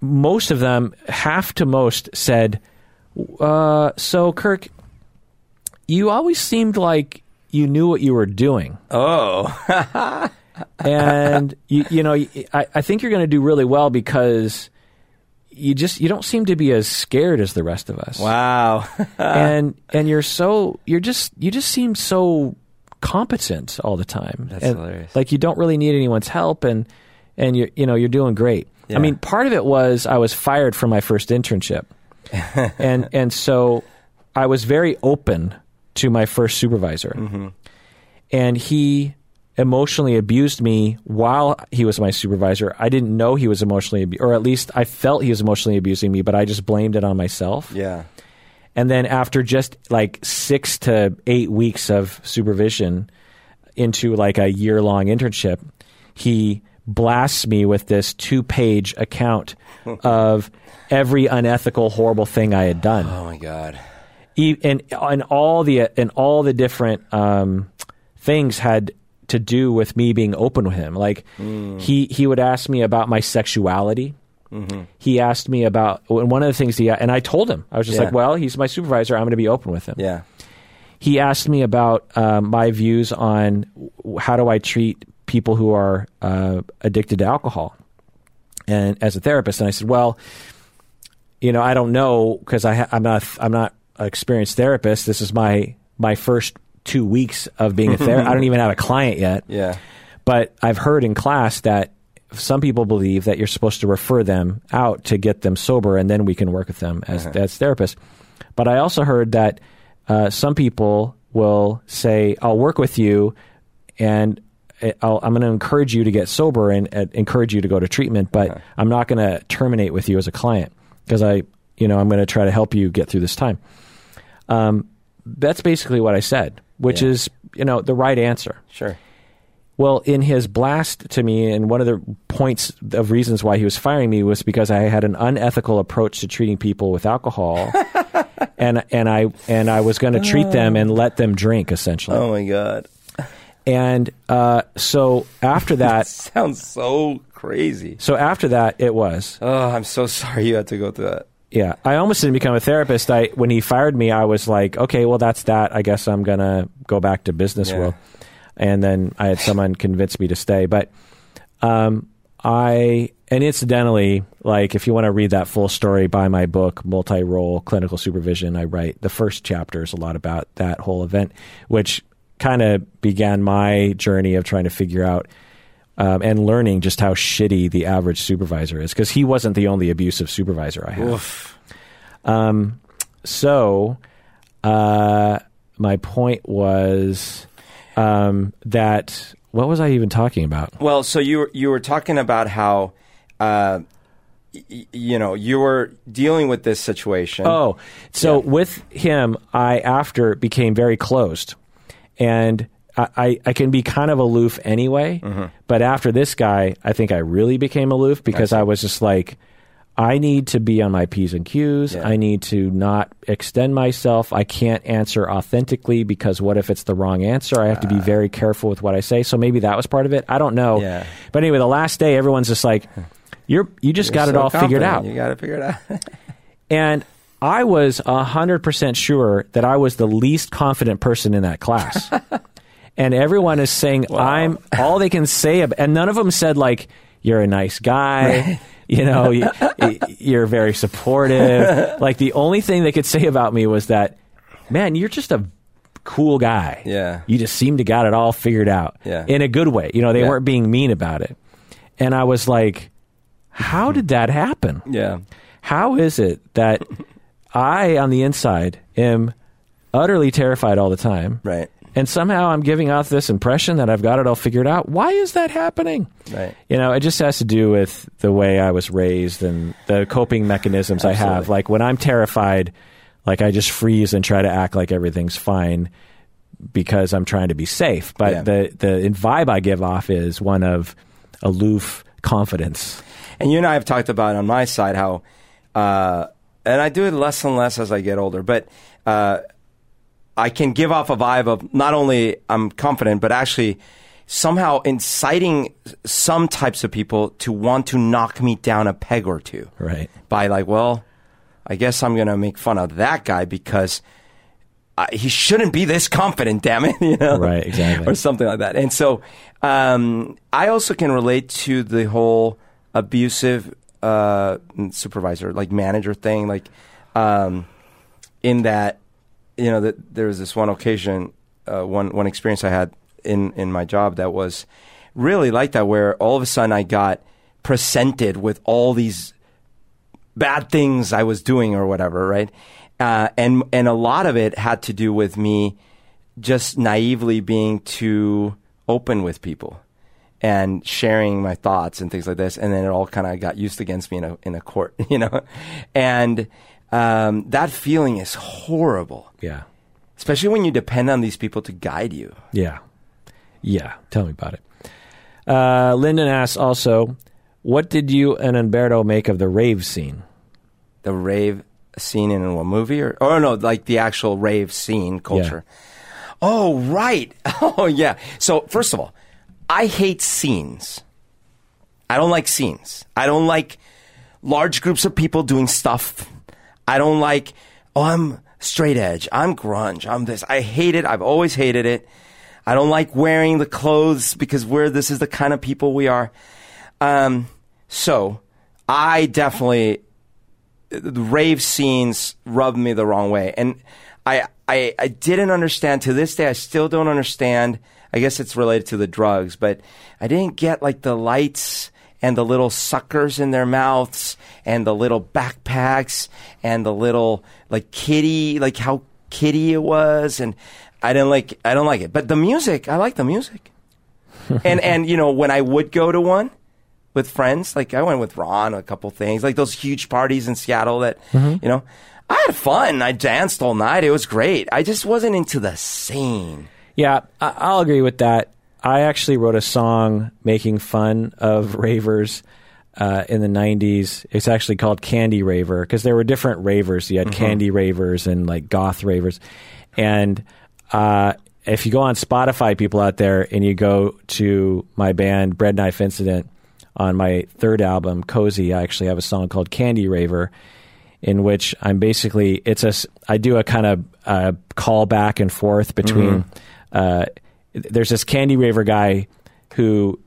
Most of them, half to most, said, "So Kirk, you always seemed like you knew what you were doing." Oh. And I think you're going to do really well because you don't seem to be as scared as the rest of us. Wow. And you just seem so competent all the time. That's hilarious. Like, you don't really need anyone's help, and you're doing great. Yeah. I mean, part of it was I was fired from my first internship, and so I was very open to my first supervisor, mm-hmm. and he emotionally abused me while he was my supervisor. I didn't know he was emotionally abused, or at least I felt he was emotionally abusing me, but I just blamed it on myself. Yeah. And then after just like 6 to 8 weeks of supervision into like a year-long internship, he blasts me with this 2-page account of every unethical, horrible thing I had done. Oh my God. And all the different things had to do with me being open with him. Like he would ask me about my sexuality. Mm-hmm. He asked me about, and one of the things and I told him, I was just like, well, he's my supervisor. I'm going to be open with him. Yeah. He asked me about my views on how do I treat people who are addicted to alcohol, and as a therapist. And I said, well, I don't know, because I'm not an experienced therapist. This is my first 2 weeks of being a therapist. I don't even have a client yet. Yeah. But I've heard in class that some people believe that you're supposed to refer them out to get them sober, and then we can work with them as therapists. But I also heard that some people will say, I'll work with you, and I'm going to encourage you to get sober and encourage you to go to treatment, but I'm not going to terminate with you as a client, because I'm going to try to help you get through this time. That's basically what I said, which is, the right answer. Sure. Well, in his blast to me, and one of the points of reasons why he was firing me was because I had an unethical approach to treating people with alcohol, and I was going to treat them and let them drink, essentially. Oh my God! And so after that sounds so crazy. So after that, it was. Oh, I'm so sorry you had to go through that. Yeah, I almost didn't become a therapist. When he fired me, I was like, okay, well, that's that. I guess I'm gonna go back to business world. And then I had someone convince me to stay. But and incidentally, like, if you want to read that full story, buy my book, Multi-Role Clinical Supervision. I write the first chapter is a lot about that whole event, which kind of began my journey of trying to figure out and learning just how shitty the average supervisor is, because he wasn't the only abusive supervisor I had. Oof. So my point was... that, what was I even talking about? Well, so you were talking about how, you were dealing with this situation. Oh, so with him, I after became very closed, and I can be kind of aloof anyway, mm-hmm. but after this guy, I think I really became aloof, because I was just like, I need to be on my P's and Q's. Yeah. I need to not extend myself. I can't answer authentically, because what if it's the wrong answer? I have to be very careful with what I say. So maybe that was part of it. I don't know. Yeah. But anyway, the last day, everyone's just like, you just got it all figured out. You got it figured out. And I was 100% sure that I was the least confident person in that class. And everyone is saying, wow. I'm all they can say. And none of them said like, you're a nice guy. You're very supportive. Like, the only thing they could say about me was that, man, you're just a cool guy. Yeah. You just seem to got it all figured out in a good way. They weren't being mean about it. And I was like, how did that happen? Yeah. How is it that I, on the inside, am utterly terrified all the time? Right. And somehow I'm giving off this impression that I've got it all figured out. Why is that happening? Right. It just has to do with the way I was raised and the coping mechanisms I have. Like, when I'm terrified, like, I just freeze and try to act like everything's fine because I'm trying to be safe. But the vibe I give off is one of aloof confidence. And you and I have talked about on my side how, and I do it less and less as I get older, but... I can give off a vibe of not only I'm confident, but actually somehow inciting some types of people to want to knock me down a peg or two. Right. By like, well, I guess I'm going to make fun of that guy because he shouldn't be this confident, damn it. Right, exactly. Or something like that. And so I also can relate to the whole abusive supervisor, like manager thing, like in that... there was this one occasion one experience I had in my job that was really like that, where all of a sudden I got presented with all these bad things I was doing or whatever, right? And a lot of it had to do with me just naively being too open with people and sharing my thoughts and things like this. And then it all kind of got used against me in a court, you know? And that feeling is horrible. Yeah. Especially when you depend on these people to guide you. Yeah. Yeah. Tell me about it. Lyndon asks also, what did you and Humberto make of the rave scene? The rave scene in what movie? Or no, like the actual rave scene culture. Yeah. Oh, right. Oh, yeah. So, first of all, I hate scenes. I don't like scenes. I don't like large groups of people doing stuff. I don't like, oh, I'm straight edge. I'm grunge. I'm this. I hate it. I've always hated it. I don't like wearing the clothes because this is the kind of people we are. So I definitely, the rave scenes rubbed me the wrong way. And I didn't understand, to this day, I still don't understand. I guess it's related to the drugs, but I didn't get like the lights and the little suckers in their mouths and the little backpacks and the little like kitty, like how kitty it was. And I don't like it, but the music, I like the music. and you know, when I would go to one with friends, like I went with Ron, a couple things, like those huge parties in Seattle that, you know, I had fun. I danced all night. It was great. I just wasn't into the scene. Yeah, I'll agree with that. I actually wrote a song making fun of ravers in the 90s. It's actually called Candy Raver because there were different ravers. You had candy ravers and like goth ravers. And if you go on Spotify, people out there, and you go to my band Bread Knife Incident on my third album, Cozy, I actually have a song called Candy Raver, in which I'm basically, I do a kind of call back and forth between, there's this Candy Raver guy who,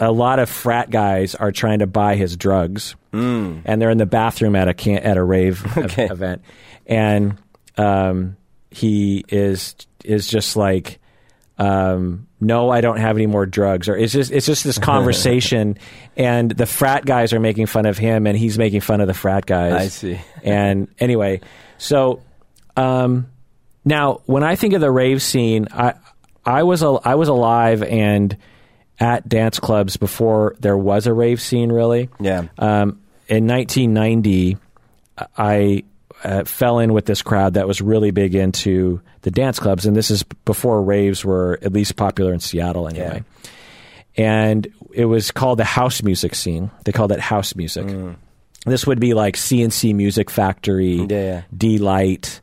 a lot of frat guys are trying to buy his drugs, and they're in the bathroom at a rave event. And he is just like, no, I don't have any more drugs, or it's just this conversation, and the frat guys are making fun of him, and he's making fun of the frat guys. I see. And anyway, so now when I think of the rave scene, I was alive and at dance clubs before there was a rave scene, really. Yeah. In 1990, I fell in with this crowd that was really big into the dance clubs, and this is before raves were at least popular in Seattle anyway. Yeah. And it was called the house music scene. They called it house music. This would be like CNC Music Factory, D-Light,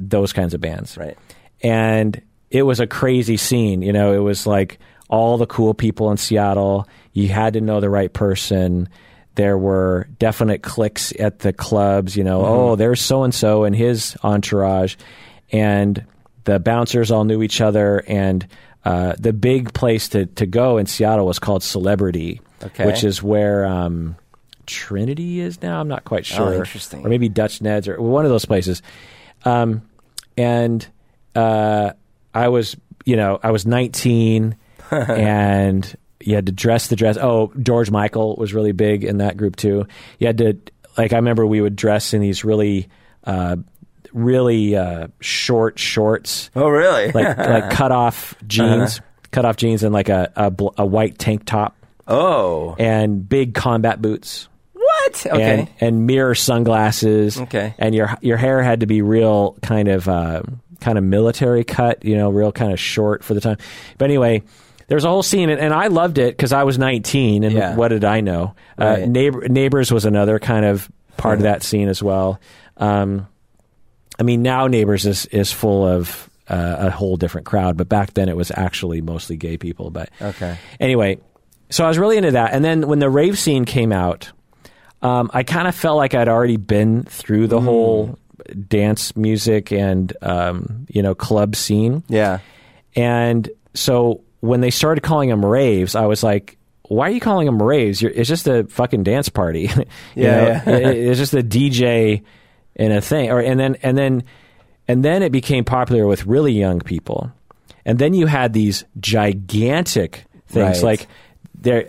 those kinds of bands. Right. And it was a crazy scene. You know, it was like all the cool people in Seattle. You had to know the right person. There were definite cliques at the clubs, you know, oh, there's so-and-so and his entourage. And the bouncers all knew each other. And the big place to go in Seattle was called Celebrity, which is where Trinity is now. I'm not quite sure. Oh, interesting. Or maybe Dutch Ned's or one of those places. I was 19 and you had to dress the dress. Oh, George Michael was really big in that group too. You had to, like, I remember we would dress in these really, really short shorts. Oh, really? like cut off jeans, and like a white tank top. Oh, and big combat boots. What? Okay. And mirror sunglasses. Okay. And your hair had to be real kind of military cut. You know, real kind of short for the time. But anyway. There was a whole scene, and I loved it because I was 19, and what did I know? Right. Neighbors was another kind of part of that scene as well. I mean, now Neighbors is full of a whole different crowd, but back then it was actually mostly gay people. But anyway, so I was really into that. And then when the rave scene came out, I kind of felt like I'd already been through the whole dance music and club scene. Yeah. And so when they started calling them raves, I was like, why are you calling them raves? It's just a fucking dance party. you know? It's just a DJ and a thing. And then And then it became popular with really young people. And then you had these gigantic things. Right. Like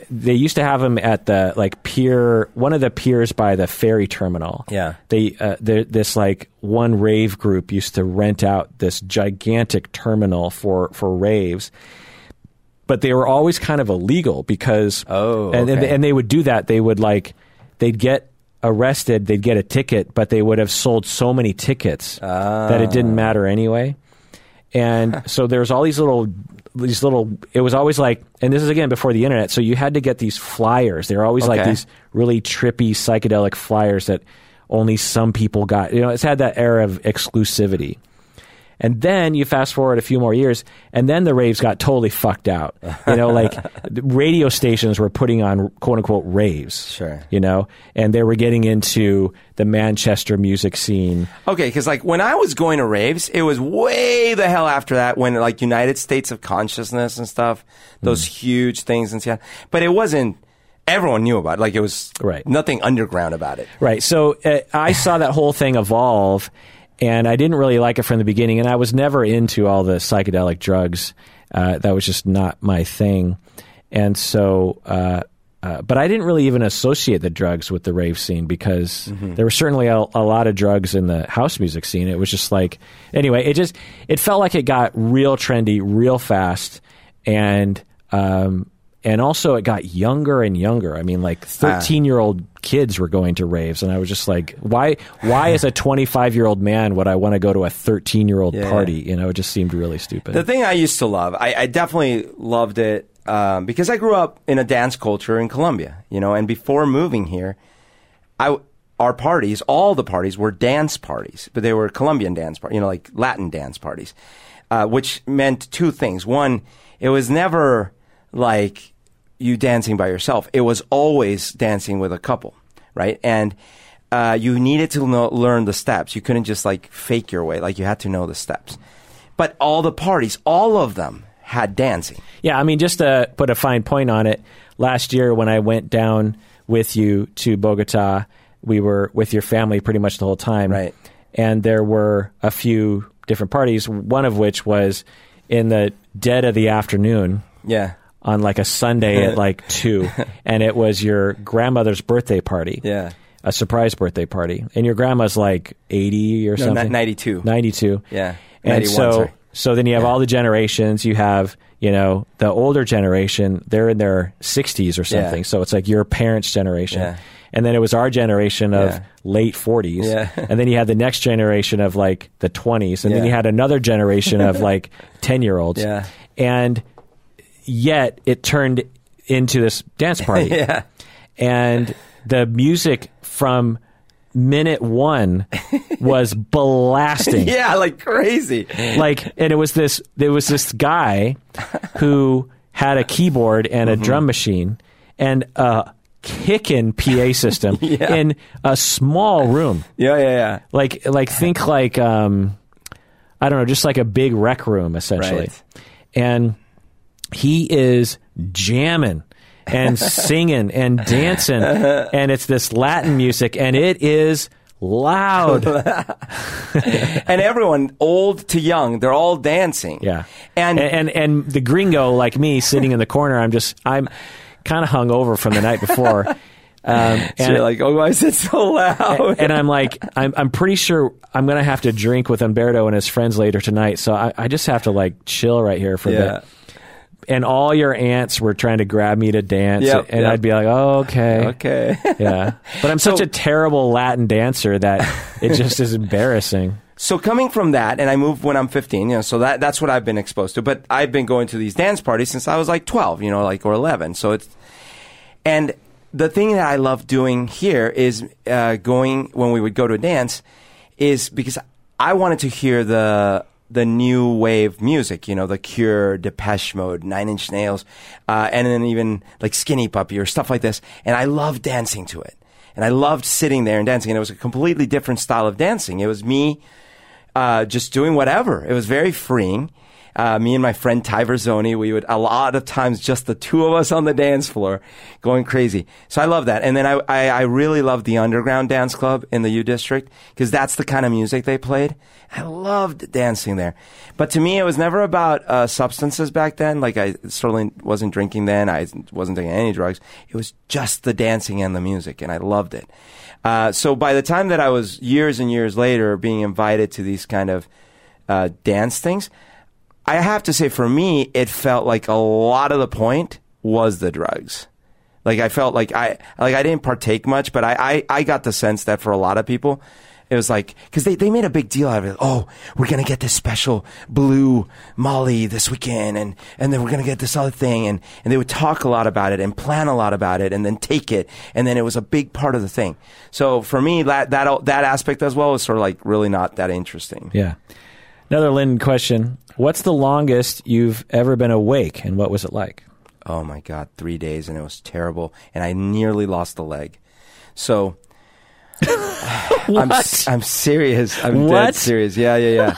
they used to have them at the pier, one of the piers by the ferry terminal. Yeah. They this one rave group used to rent out this gigantic terminal for raves. But they were always kind of illegal because and they would do that. They would they'd get arrested, they'd get a ticket, but they would have sold so many tickets that it didn't matter anyway. And so there's all these little it was always and this is again before the internet, so you had to get these flyers. They were always these really trippy psychedelic flyers that only some people got. You know, it's had that era of exclusivity. And then you fast forward a few more years, and then the raves got totally fucked out. You know, radio stations were putting on quote-unquote raves. Sure. You know, and they were getting into the Manchester music scene. Okay, because when I was going to raves, it was way the hell after that when United States of Consciousness and stuff, those huge things in Seattle. But it wasn't... Everyone knew about it. It was nothing underground about it. Right. So I saw that whole thing evolve. And I didn't really like it from the beginning, and I was never into all the psychedelic drugs. That was just not my thing. And so, but I didn't really even associate the drugs with the rave scene because there were certainly a lot of drugs in the house music scene. It was just anyway, it felt like it got real trendy real fast, and also it got younger and younger. I mean, 13-year-old kids were going to raves, and I was just why as a 25-year-old man would I want to go to a 13-year-old party? You know, it just seemed really stupid. The thing I used to love, I definitely loved it because I grew up in a dance culture in Colombia, you know, and before moving here, our parties, all the parties were dance parties, but they were Colombian dance parties, you know, Latin dance parties, which meant two things. One, it was never... you dancing by yourself. It was always dancing with a couple, right? And you needed to learn the steps. You couldn't just fake your way. You had to know the steps. But all the parties, all of them had dancing. Yeah, I mean, just to put a fine point on it, last year when I went down with you to Bogota, we were with your family pretty much the whole time. Right. And there were a few different parties, one of which was in the dead of the afternoon. Yeah. On a Sunday at 2:00, and it was your grandmother's birthday party. Yeah. A surprise birthday party. And your grandma's 80 or something. 92. 92. Yeah. And so then you have all the generations. You have, you know, the older generation, they're in their 60s or something. Yeah. So it's your parents' generation. Yeah. And then it was our generation of late 40s. Yeah. And then you had the next generation of the 20s. And then you had another generation of 10-year-olds. Yeah. And yet it turned into this dance party. Yeah. And the music from minute one was blasting. Yeah, crazy. And there was this guy who had a keyboard and a drum machine and a kickin' PA system in a small room. Yeah. I don't know, just a big rec room essentially. Right. And he is jamming and singing and dancing, and it's this Latin music, and it is loud. And everyone, old to young, they're all dancing. Yeah, and the gringo like me sitting in the corner, I'm kind of hungover from the night before. So you're why is it so loud? And I'm pretty sure I'm going to have to drink with Humberto and his friends later tonight, so I just have to chill right here for a bit. And all your aunts were trying to grab me to dance, and I'd be "Oh, okay, yeah." But I'm such a terrible Latin dancer that it just is embarrassing. So coming from that, and I moved when I'm 15, you know, so that's what I've been exposed to. But I've been going to these dance parties since I was 12, you know, or 11. So and the thing that I love doing here is going when we would go to a dance is because I wanted to hear the new wave music, you know, The Cure, Depeche Mode, Nine Inch Nails, and then even Skinny Puppy or stuff like this. And I loved dancing to it. And I loved sitting there and dancing. And it was a completely different style of dancing. It was me just doing whatever. It was very freeing. me and my friend Ty Verzoni, we would, a lot of times, just the two of us on the dance floor going crazy. So I love that. And then I really love the Underground Dance Club in the U District, because that's the kind of music they played. I loved dancing there. But to me, it was never about substances back then. Like, I certainly wasn't drinking then. I wasn't taking any drugs. It was just the dancing and the music, and I loved it. So by the time that I was years and years later being invited to these kind of dance things, I have to say, for me, it felt like a lot of the point was the drugs. Like, I felt like I didn't partake much, but I got the sense that for a lot of people, it was like, because they made a big deal out of it. Oh, we're going to get this special blue Molly this weekend, and then we're going to get this other thing. And they would talk a lot about it and plan a lot about it and then take it. And then it was a big part of the thing. So for me, that aspect as well was sort of like really not that interesting. Yeah. Another Lynn question. What's the longest you've ever been awake, and what was it like? Oh, my God. 3 days, and it was terrible. And I nearly lost a leg. So... I'm serious. I'm dead serious. Yeah.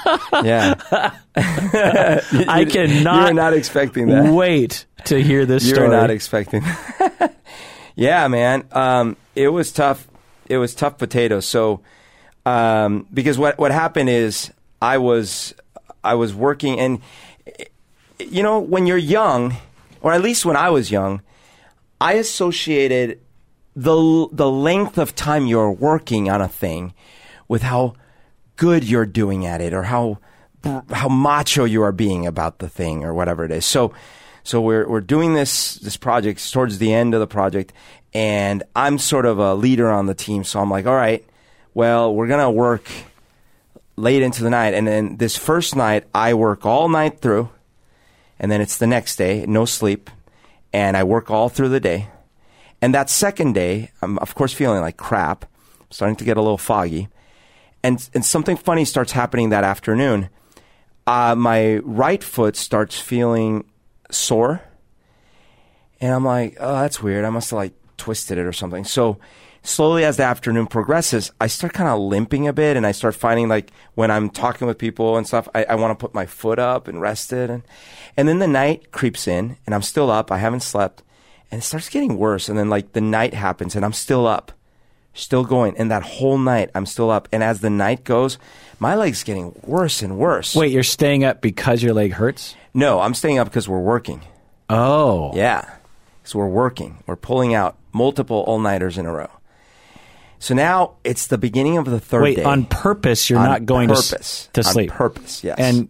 I cannot. You're not expecting that. Wait to hear this story. You're not expecting that. Yeah, man. It was tough. It was tough potatoes. So, because what happened is I was working, and you know, when you're young, or at least when I was young, I associated the length of time you're working on a thing with how good you're doing at it, or how macho you are being about the thing, or whatever it is. So we're doing this project towards the end of the project, and I'm sort of a leader on the team, so I'm like, all right, well, we're gonna work late into the night, and then this first night I work all night through, and then it's the next day, no sleep, and I work all through the day. And that second day, I'm, of course, feeling like crap, starting to get a little foggy. And something funny starts happening that afternoon. My right foot starts feeling sore. And I'm like, oh, that's weird. I must have, like, twisted it or something. So slowly as the afternoon progresses, I start kind of limping a bit. And I start finding, like, when I'm talking with people and stuff, I want to put my foot up and rest it. And then the night creeps in, and I'm still up. I haven't slept. And it starts getting worse, and then like the night happens, and I'm still up, still going, and that whole night I'm still up. And as the night goes, my leg's getting worse and worse. Wait, you're staying up because your leg hurts? No, I'm staying up because we're working. Oh. Yeah, because we're working. We're pulling out multiple all-nighters in a row. So now it's the beginning of the third day. Wait, on purpose you're not going to sleep? On purpose, yes. And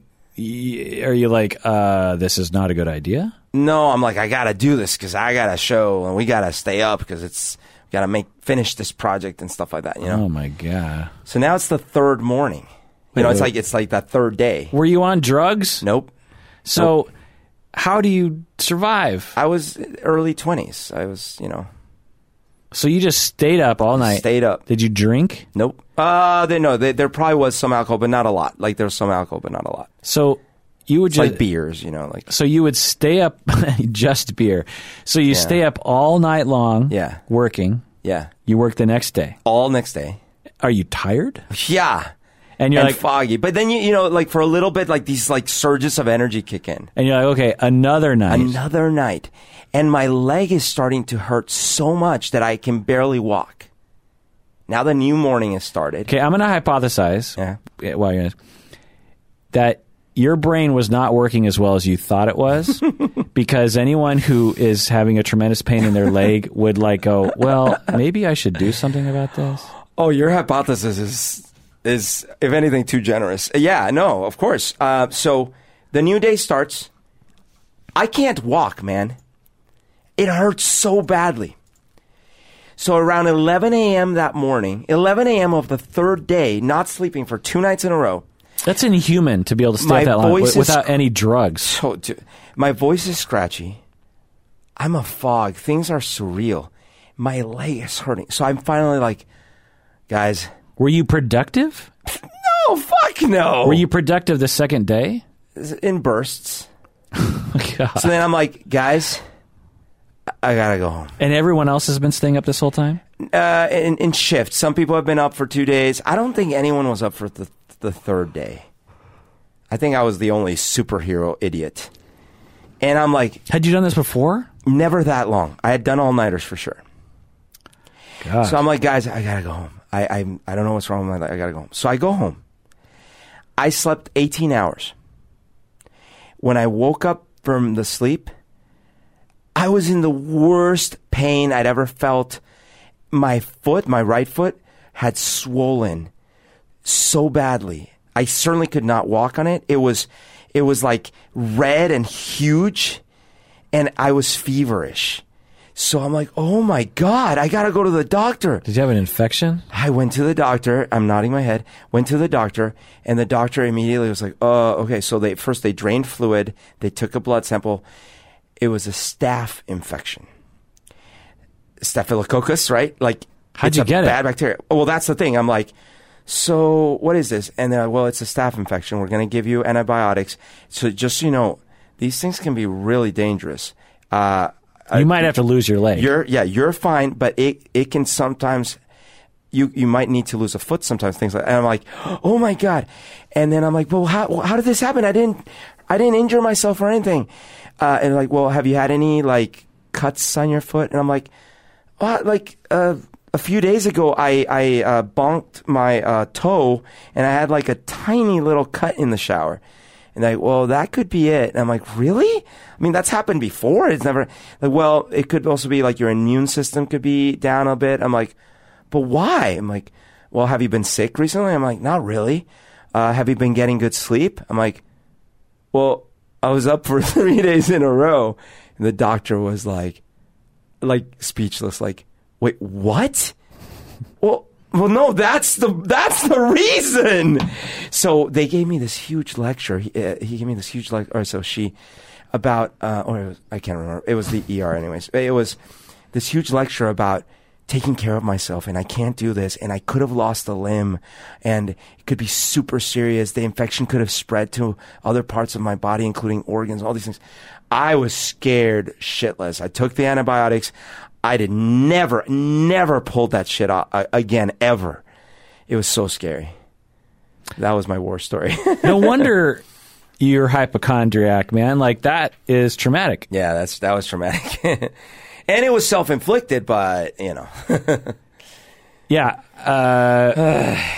are you like, this is not a good idea? No, I'm like, I got to do this because I got to show, and we got to stay up because it's got to finish this project and stuff like that, you know? Oh, my God. So now it's the third morning. You know, it's like that third day. Were you on drugs? Nope. So how do you survive? I was early 20s. I was, you know. So you just stayed up all night? Stayed up. Did you drink? Nope. There probably was some alcohol, but not a lot. Like, there was some alcohol, but not a lot. So... you would just, like beers, you know, like. So you would stay up, just beer. So you stay up all night long, working. Yeah. You work the next day. All next day. Are you tired? Yeah. And you're like foggy. But then you know, like for a little bit, like these like surges of energy kick in. And you're like, okay, another night. And my leg is starting to hurt so much that I can barely walk. Now the new morning has started. Okay, I'm gonna hypothesize. Yeah. Well, you're that. Your brain was not working as well as you thought it was, because anyone who is having a tremendous pain in their leg would like go, well, maybe I should do something about this. Oh, your hypothesis is if anything, too generous. Yeah, no, of course. So the new day starts. I can't walk, man. It hurts so badly. So around 11 a.m. that morning, 11 a.m. of the third day, not sleeping for two nights in a row. That's inhuman to be able to stay that long without any drugs. So, dude, my voice is scratchy. I'm a fog. Things are surreal. My leg is hurting. So I'm finally like, guys. Were you productive? No, fuck no. Were you productive the second day? In bursts. God. So then I'm like, guys, I got to go home. And everyone else has been staying up this whole time? In shifts. Some people have been up for 2 days. I don't think anyone was up for the third day. I think I was the only superhero idiot. And I'm like... Had you done this before? Never that long. I had done all-nighters for sure. God. So I'm like, guys, I got to go home. I don't know what's wrong with my life. I got to go home. So I go home. I slept 18 hours. When I woke up from the sleep, I was in the worst pain I'd ever felt. My foot, my right foot, had swollen so badly. I certainly could not walk on it. It was like red and huge, and I was feverish. So I'm like, oh my God, I got to go to the doctor. Did you have an infection? I went to the doctor. I'm nodding my head. Went to the doctor, and the doctor immediately was like, oh, okay. So they drained fluid. They took a blood sample. It was a staph infection. Staphylococcus, right? Like, how'd you get it? It's a bad bacteria. Oh, well, that's the thing. I'm like, so what is this? And they're like, well, it's a staph infection. We're going to give you antibiotics. So just so you know, these things can be really dangerous. You might have to lose your leg. You're fine, but it can sometimes, you might need to lose a foot sometimes, things like that. And I'm like, oh my God. And then I'm like, well, how did this happen? I didn't injure myself or anything. And like, well, have you had any like cuts on your foot? And I'm like, well, like, a few days ago, I bonked my toe, and I had like a tiny little cut in the shower. And they're like, well, that could be it. And I'm like, really? I mean, that's happened before. It's never... Like, well, it could also be like your immune system could be down a bit. I'm like, but why? I'm like, well, have you been sick recently? I'm like, not really. Have you been getting good sleep? I'm like, well, I was up for 3 days in a row. And the doctor was like speechless, like, wait, what? Well, no, that's the reason. So they gave me this huge lecture. He gave me this huge lecture, or so she, about, I can't remember. It was the ER anyways. It was this huge lecture about taking care of myself, and I can't do this, and I could have lost a limb, and it could be super serious. The infection could have spread to other parts of my body, including organs, all these things. I was scared shitless. I took the antibiotics. I did never pulled that shit off again, ever. It was so scary. That was my war story. No wonder you're hypochondriac, man. Like, that is traumatic. Yeah, that was traumatic. And it was self-inflicted, but, you know. Yeah.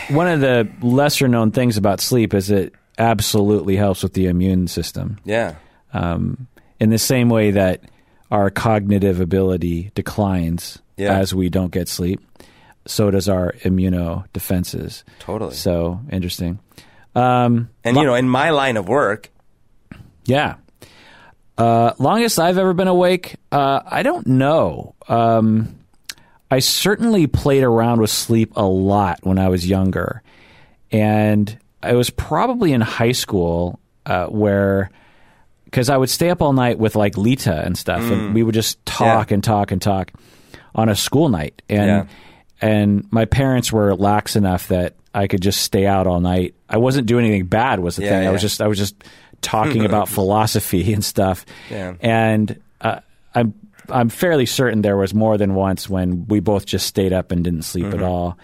One of the lesser-known things about sleep is it absolutely helps with the immune system. Yeah. In the same way that our cognitive ability declines as we don't get sleep, so does our immunodefenses. Totally. So interesting. And, you know, in my line of work. Yeah. Longest I've ever been awake, I don't know. I certainly played around with sleep a lot when I was younger. And I was probably in high school where... Because I would stay up all night with like Lita and stuff, and we would just talk and talk and talk on a school night. And my parents were lax enough that I could just stay out all night. I wasn't doing anything bad was the thing. Yeah. I was just talking about philosophy and stuff. Yeah. And I'm fairly certain there was more than once when we both just stayed up and didn't sleep at all,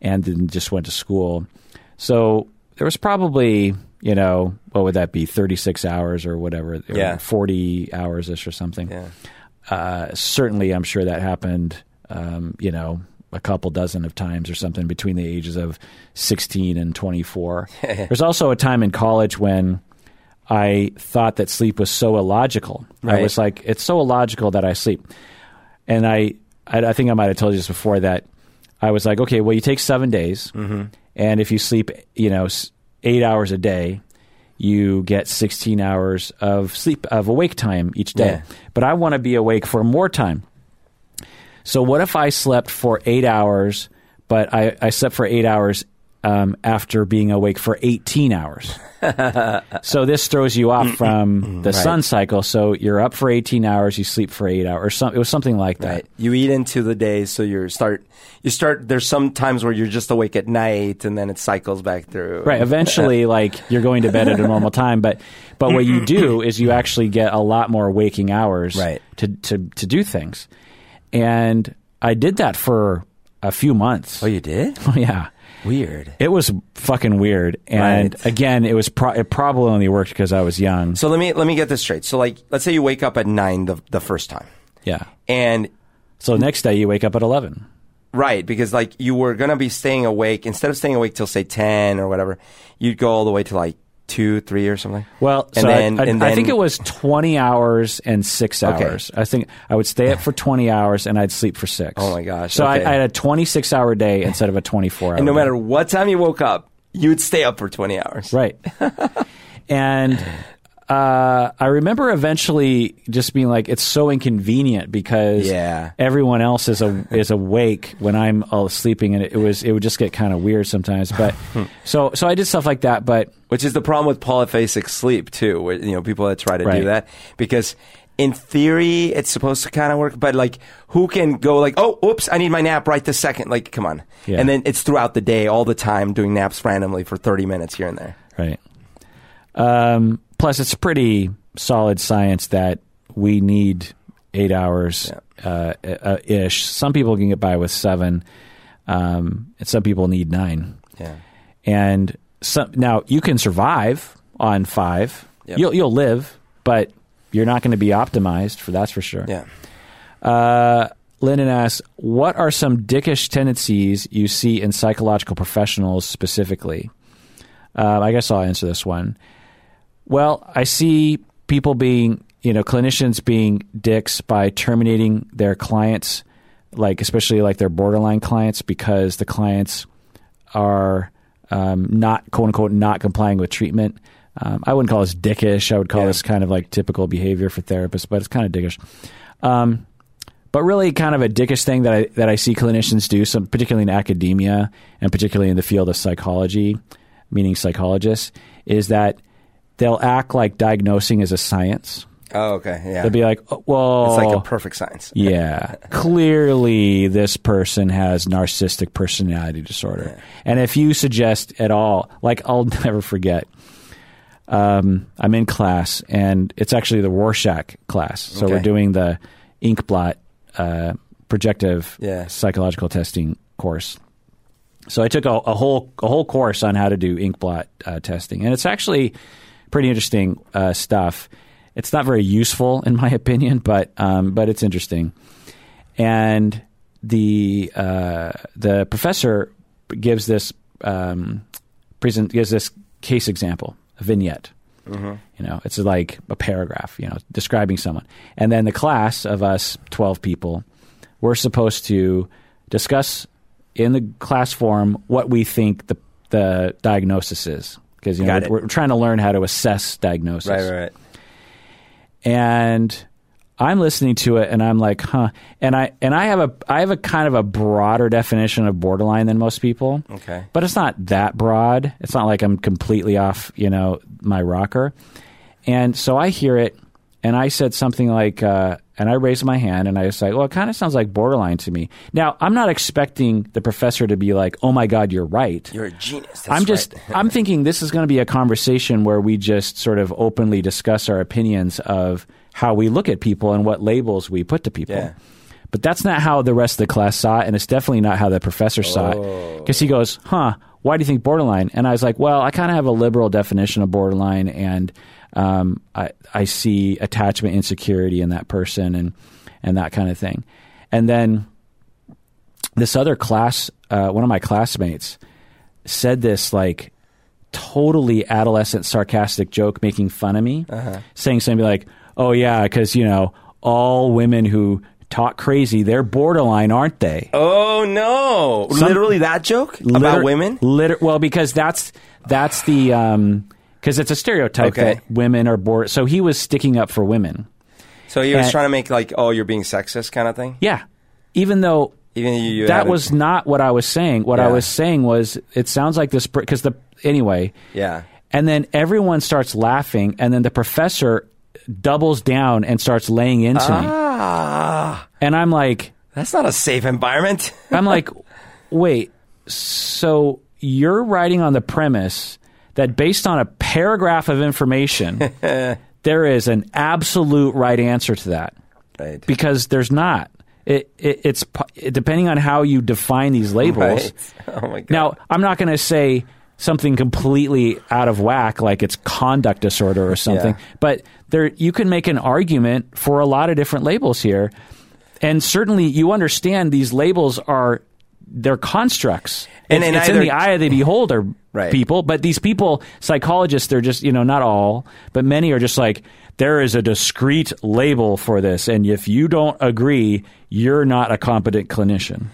and then just went to school. So there was probably, you know, what would that be, 36 hours or whatever, 40 hours-ish or something. Yeah. Certainly, I'm sure that happened, you know, a couple dozen of times or something between the ages of 16 and 24. There's also a time in college when I thought that sleep was so illogical. Right. I was like, it's so illogical that I sleep. And I think I might have told you this before, that I was like, okay, well, you take 7 days, and if you sleep, you know, 8 hours a day, you get 16 hours of sleep, of awake time each day. Yeah. But I want to be awake for more time. So what if I slept for 8 hours, but I slept for 8 hours after being awake for 18 hours? So this throws you off from the sun cycle. So you're up for 18 hours, you sleep for 8 hours. It was something like that. Right. You eat into the day, so you start. There's some times where you're just awake at night, and then it cycles back through. Right. Eventually, like, you're going to bed at a normal time, but what you do is you actually get a lot more waking hours to do things. And I did that for a few months. Oh, you did? Oh, yeah. Weird. It was fucking weird. And right. Again, it probably only worked because I was young. So let me get this straight. So like, let's say you wake up at 9 the first time. Yeah. And so next day you wake up at 11. Right, because like you were going to be staying awake. Instead of staying awake till say 10 or whatever, you'd go all the way to like 2, 3 or something. Well, and so I think it was 20 hours and 6 hours. Okay. I think I would stay up for 20 hours and I'd sleep for 6. Oh my gosh. So okay. I had a 26-hour day instead of a 24-hour day. And no matter what time you woke up, you'd stay up for 20 hours. Right. And I remember eventually just being like, it's so inconvenient because everyone else is awake when I'm all sleeping, and it would just get kind of weird sometimes. But so I did stuff like that. But which is the problem with polyphasic sleep too, where, you know, people that try to do that, because in theory it's supposed to kind of work, but like who can go like, oh, oops, I need my nap right this second. Like, come on. Yeah. And then it's throughout the day all the time doing naps randomly for 30 minutes here and there. Right. Plus, it's pretty solid science that we need 8 hours ish. Some people can get by with 7, and some people need 9. Yeah, and now you can survive on 5. Yep. You'll live, but you're not going to be optimized for that's for sure. Yeah. Lyndon asks, "What are some dickish tendencies you see in psychological professionals specifically?" I guess I'll answer this one. Well, I see people being, you know, clinicians being dicks by terminating their clients, like especially like their borderline clients, because the clients are not, quote unquote, not complying with treatment. I wouldn't call this dickish. I would call this kind of like typical behavior for therapists, but it's kind of dickish. But really kind of a dickish thing that I see clinicians do, some particularly in academia and particularly in the field of psychology, meaning psychologists, is that they'll act like diagnosing is a science. Oh, okay. Yeah. They'll be like, oh, well, it's like a perfect science. Yeah. Clearly, this person has narcissistic personality disorder. Yeah. And if you suggest at all, like, I'll never forget, I'm in class, and it's actually the Rorschach class. So we're doing the inkblot projective psychological testing course. So I took a whole course on how to do inkblot testing. And it's actually pretty interesting stuff. It's not very useful, in my opinion, but it's interesting. And the professor gives this case example, a vignette. Mm-hmm. You know, it's like a paragraph, you know, describing someone. And then the class of us 12 people, we're supposed to discuss in the class forum what we think the diagnosis is. Because, you know, we're trying to learn how to assess diagnosis. Right. And I'm listening to it, and I'm like, huh. And I have a kind of a broader definition of borderline than most people. Okay. But it's not that broad. It's not like I'm completely off, you know, my rocker. And so I hear it, and I said something like, and I raised my hand, and I was like, well, it kind of sounds like borderline to me. Now, I'm not expecting the professor to be like, oh, my God, you're right. You're a genius. That's right. I'm thinking this is going to be a conversation where we just sort of openly discuss our opinions of how we look at people and what labels we put to people. Yeah. But that's not how the rest of the class saw it, and it's definitely not how the professor saw it. Because he goes, huh, why do you think borderline? And I was like, well, I kind of have a liberal definition of borderline, and I see attachment insecurity in that person and that kind of thing. And then this other class, one of my classmates said this like totally adolescent sarcastic joke making fun of me, saying something like, oh yeah, because, you know, all women who talk crazy, they're borderline, aren't they? Oh no. Literally that joke about women? Well, because that's the... because it's a stereotype that women are borderline. So he was sticking up for women. So he was trying to make like, oh, you're being sexist kind of thing? Yeah. Even though that was not what I was saying. What I was saying was, it sounds like this, because anyway. Yeah. And then everyone starts laughing, and then the professor doubles down and starts laying into me. And I'm like, that's not a safe environment. I'm like, wait, so you're writing on the premise that based on a paragraph of information, there is an absolute right answer to that. Right. Because there's not. It's depending on how you define these labels. Right. Oh my God. Now, I'm not going to say something completely out of whack, like it's conduct disorder or something, but there you can make an argument for a lot of different labels here. And certainly you understand these labels are, they're constructs. And it's either, in the eye of the beholder, right. People. But these people, psychologists, they're just, you know, not all, but many are just like, there is a discrete label for this. And if you don't agree, you're not a competent clinician.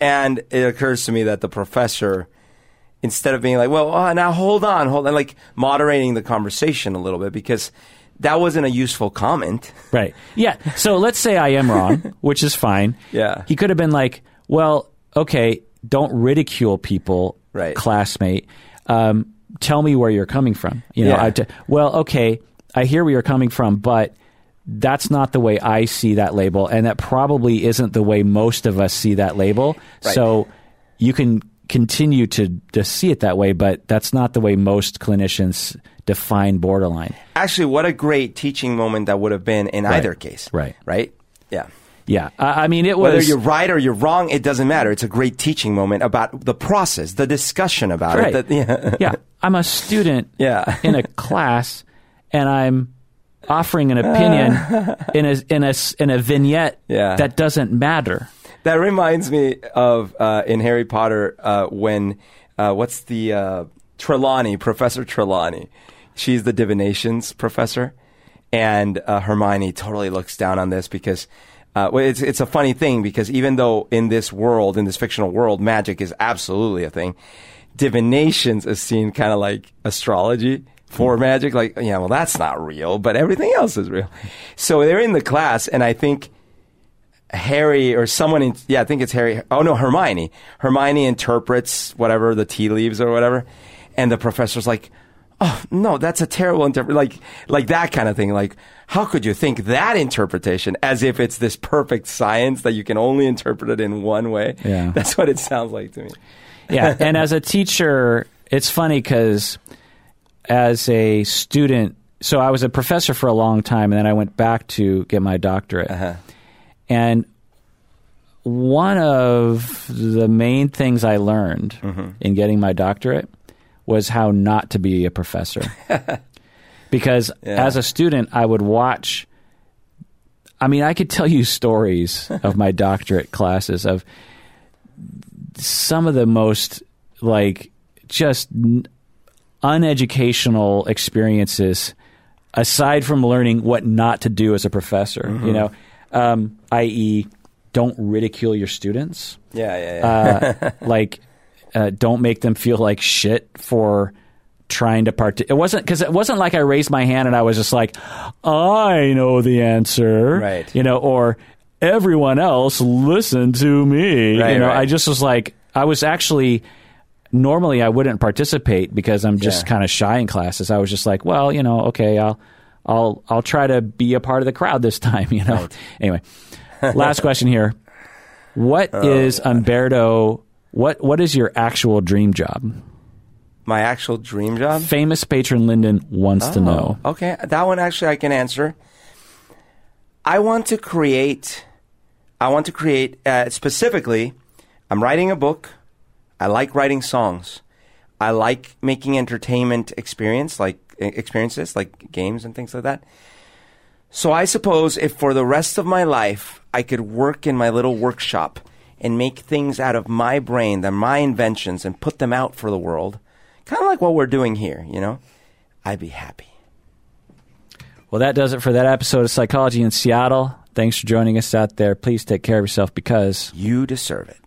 And it occurs to me that the professor, instead of being like, well, now hold on, like moderating the conversation a little bit, because that wasn't a useful comment. Right. Yeah. So let's say I am wrong, which is fine. Yeah. He could have been like, well, okay, don't ridicule people, right. Classmate. Tell me where you're coming from. You know, yeah. Well, okay, I hear where you're coming from, but that's not the way I see that label. And that probably isn't the way most of us see that label. Right. So you can continue to see it that way, but that's not the way most clinicians define borderline. Actually, what a great teaching moment that would have been in either case. Right. Right? Yeah. Yeah. I mean, it was... Whether you're right or you're wrong, it doesn't matter. It's a great teaching moment about the process, the discussion about it. That, yeah. Yeah. I'm a student in a class, and I'm offering an opinion in a vignette that doesn't matter. That reminds me of, in Harry Potter, when, what's the, Trelawney, Professor Trelawney. She's the divinations professor. And, Hermione totally looks down on this because, it's a funny thing because even though in this world, in this fictional world, magic is absolutely a thing, divinations is seen kind of like astrology for magic. Like, yeah, well, that's not real, but everything else is real. So they're in the class, and I think Harry or someone in, I think it's Harry. Oh no, Hermione. Hermione interprets whatever, the tea leaves or whatever. And the professor's like, oh no, that's a terrible interpretation. Like that kind of thing. Like, how could you think that interpretation as if it's this perfect science that you can only interpret it in one way? Yeah. That's what it sounds like to me. Yeah. And as a teacher, it's funny because as a student, so I was a professor for a long time and then I went back to get my doctorate. Uh-huh. And one of the main things I learned in getting my doctorate was how not to be a professor. Because as a student, I would watch... I mean, I could tell you stories of my doctorate classes of some of the most, like, just uneducational experiences aside from learning what not to do as a professor, you know? I.e., don't ridicule your students. Yeah. Don't make them feel like shit for trying to it wasn't like I raised my hand and I was just like, I know the answer, right? You know, or everyone else listen to me. Right, you know, right. I just was like, I was actually normally I wouldn't participate because I'm just kind of shy in classes. I was just like, well, you know, okay, I'll try to be a part of the crowd this time, you know. Right. Anyway, last question here. What is your actual dream job? My actual dream job? Famous patron Lyndon wants to know. Okay, that one actually I can answer. I want to create, specifically, I'm writing a book. I like writing songs. I like making entertainment experiences like games and things like that. So I suppose if for the rest of my life I could work in my little workshop and make things out of my brain, my inventions, and put them out for the world, kind of like what we're doing here, you know, I'd be happy. Well, that does it for that episode of Psychology in Seattle. Thanks for joining us out there. Please take care of yourself because you deserve it.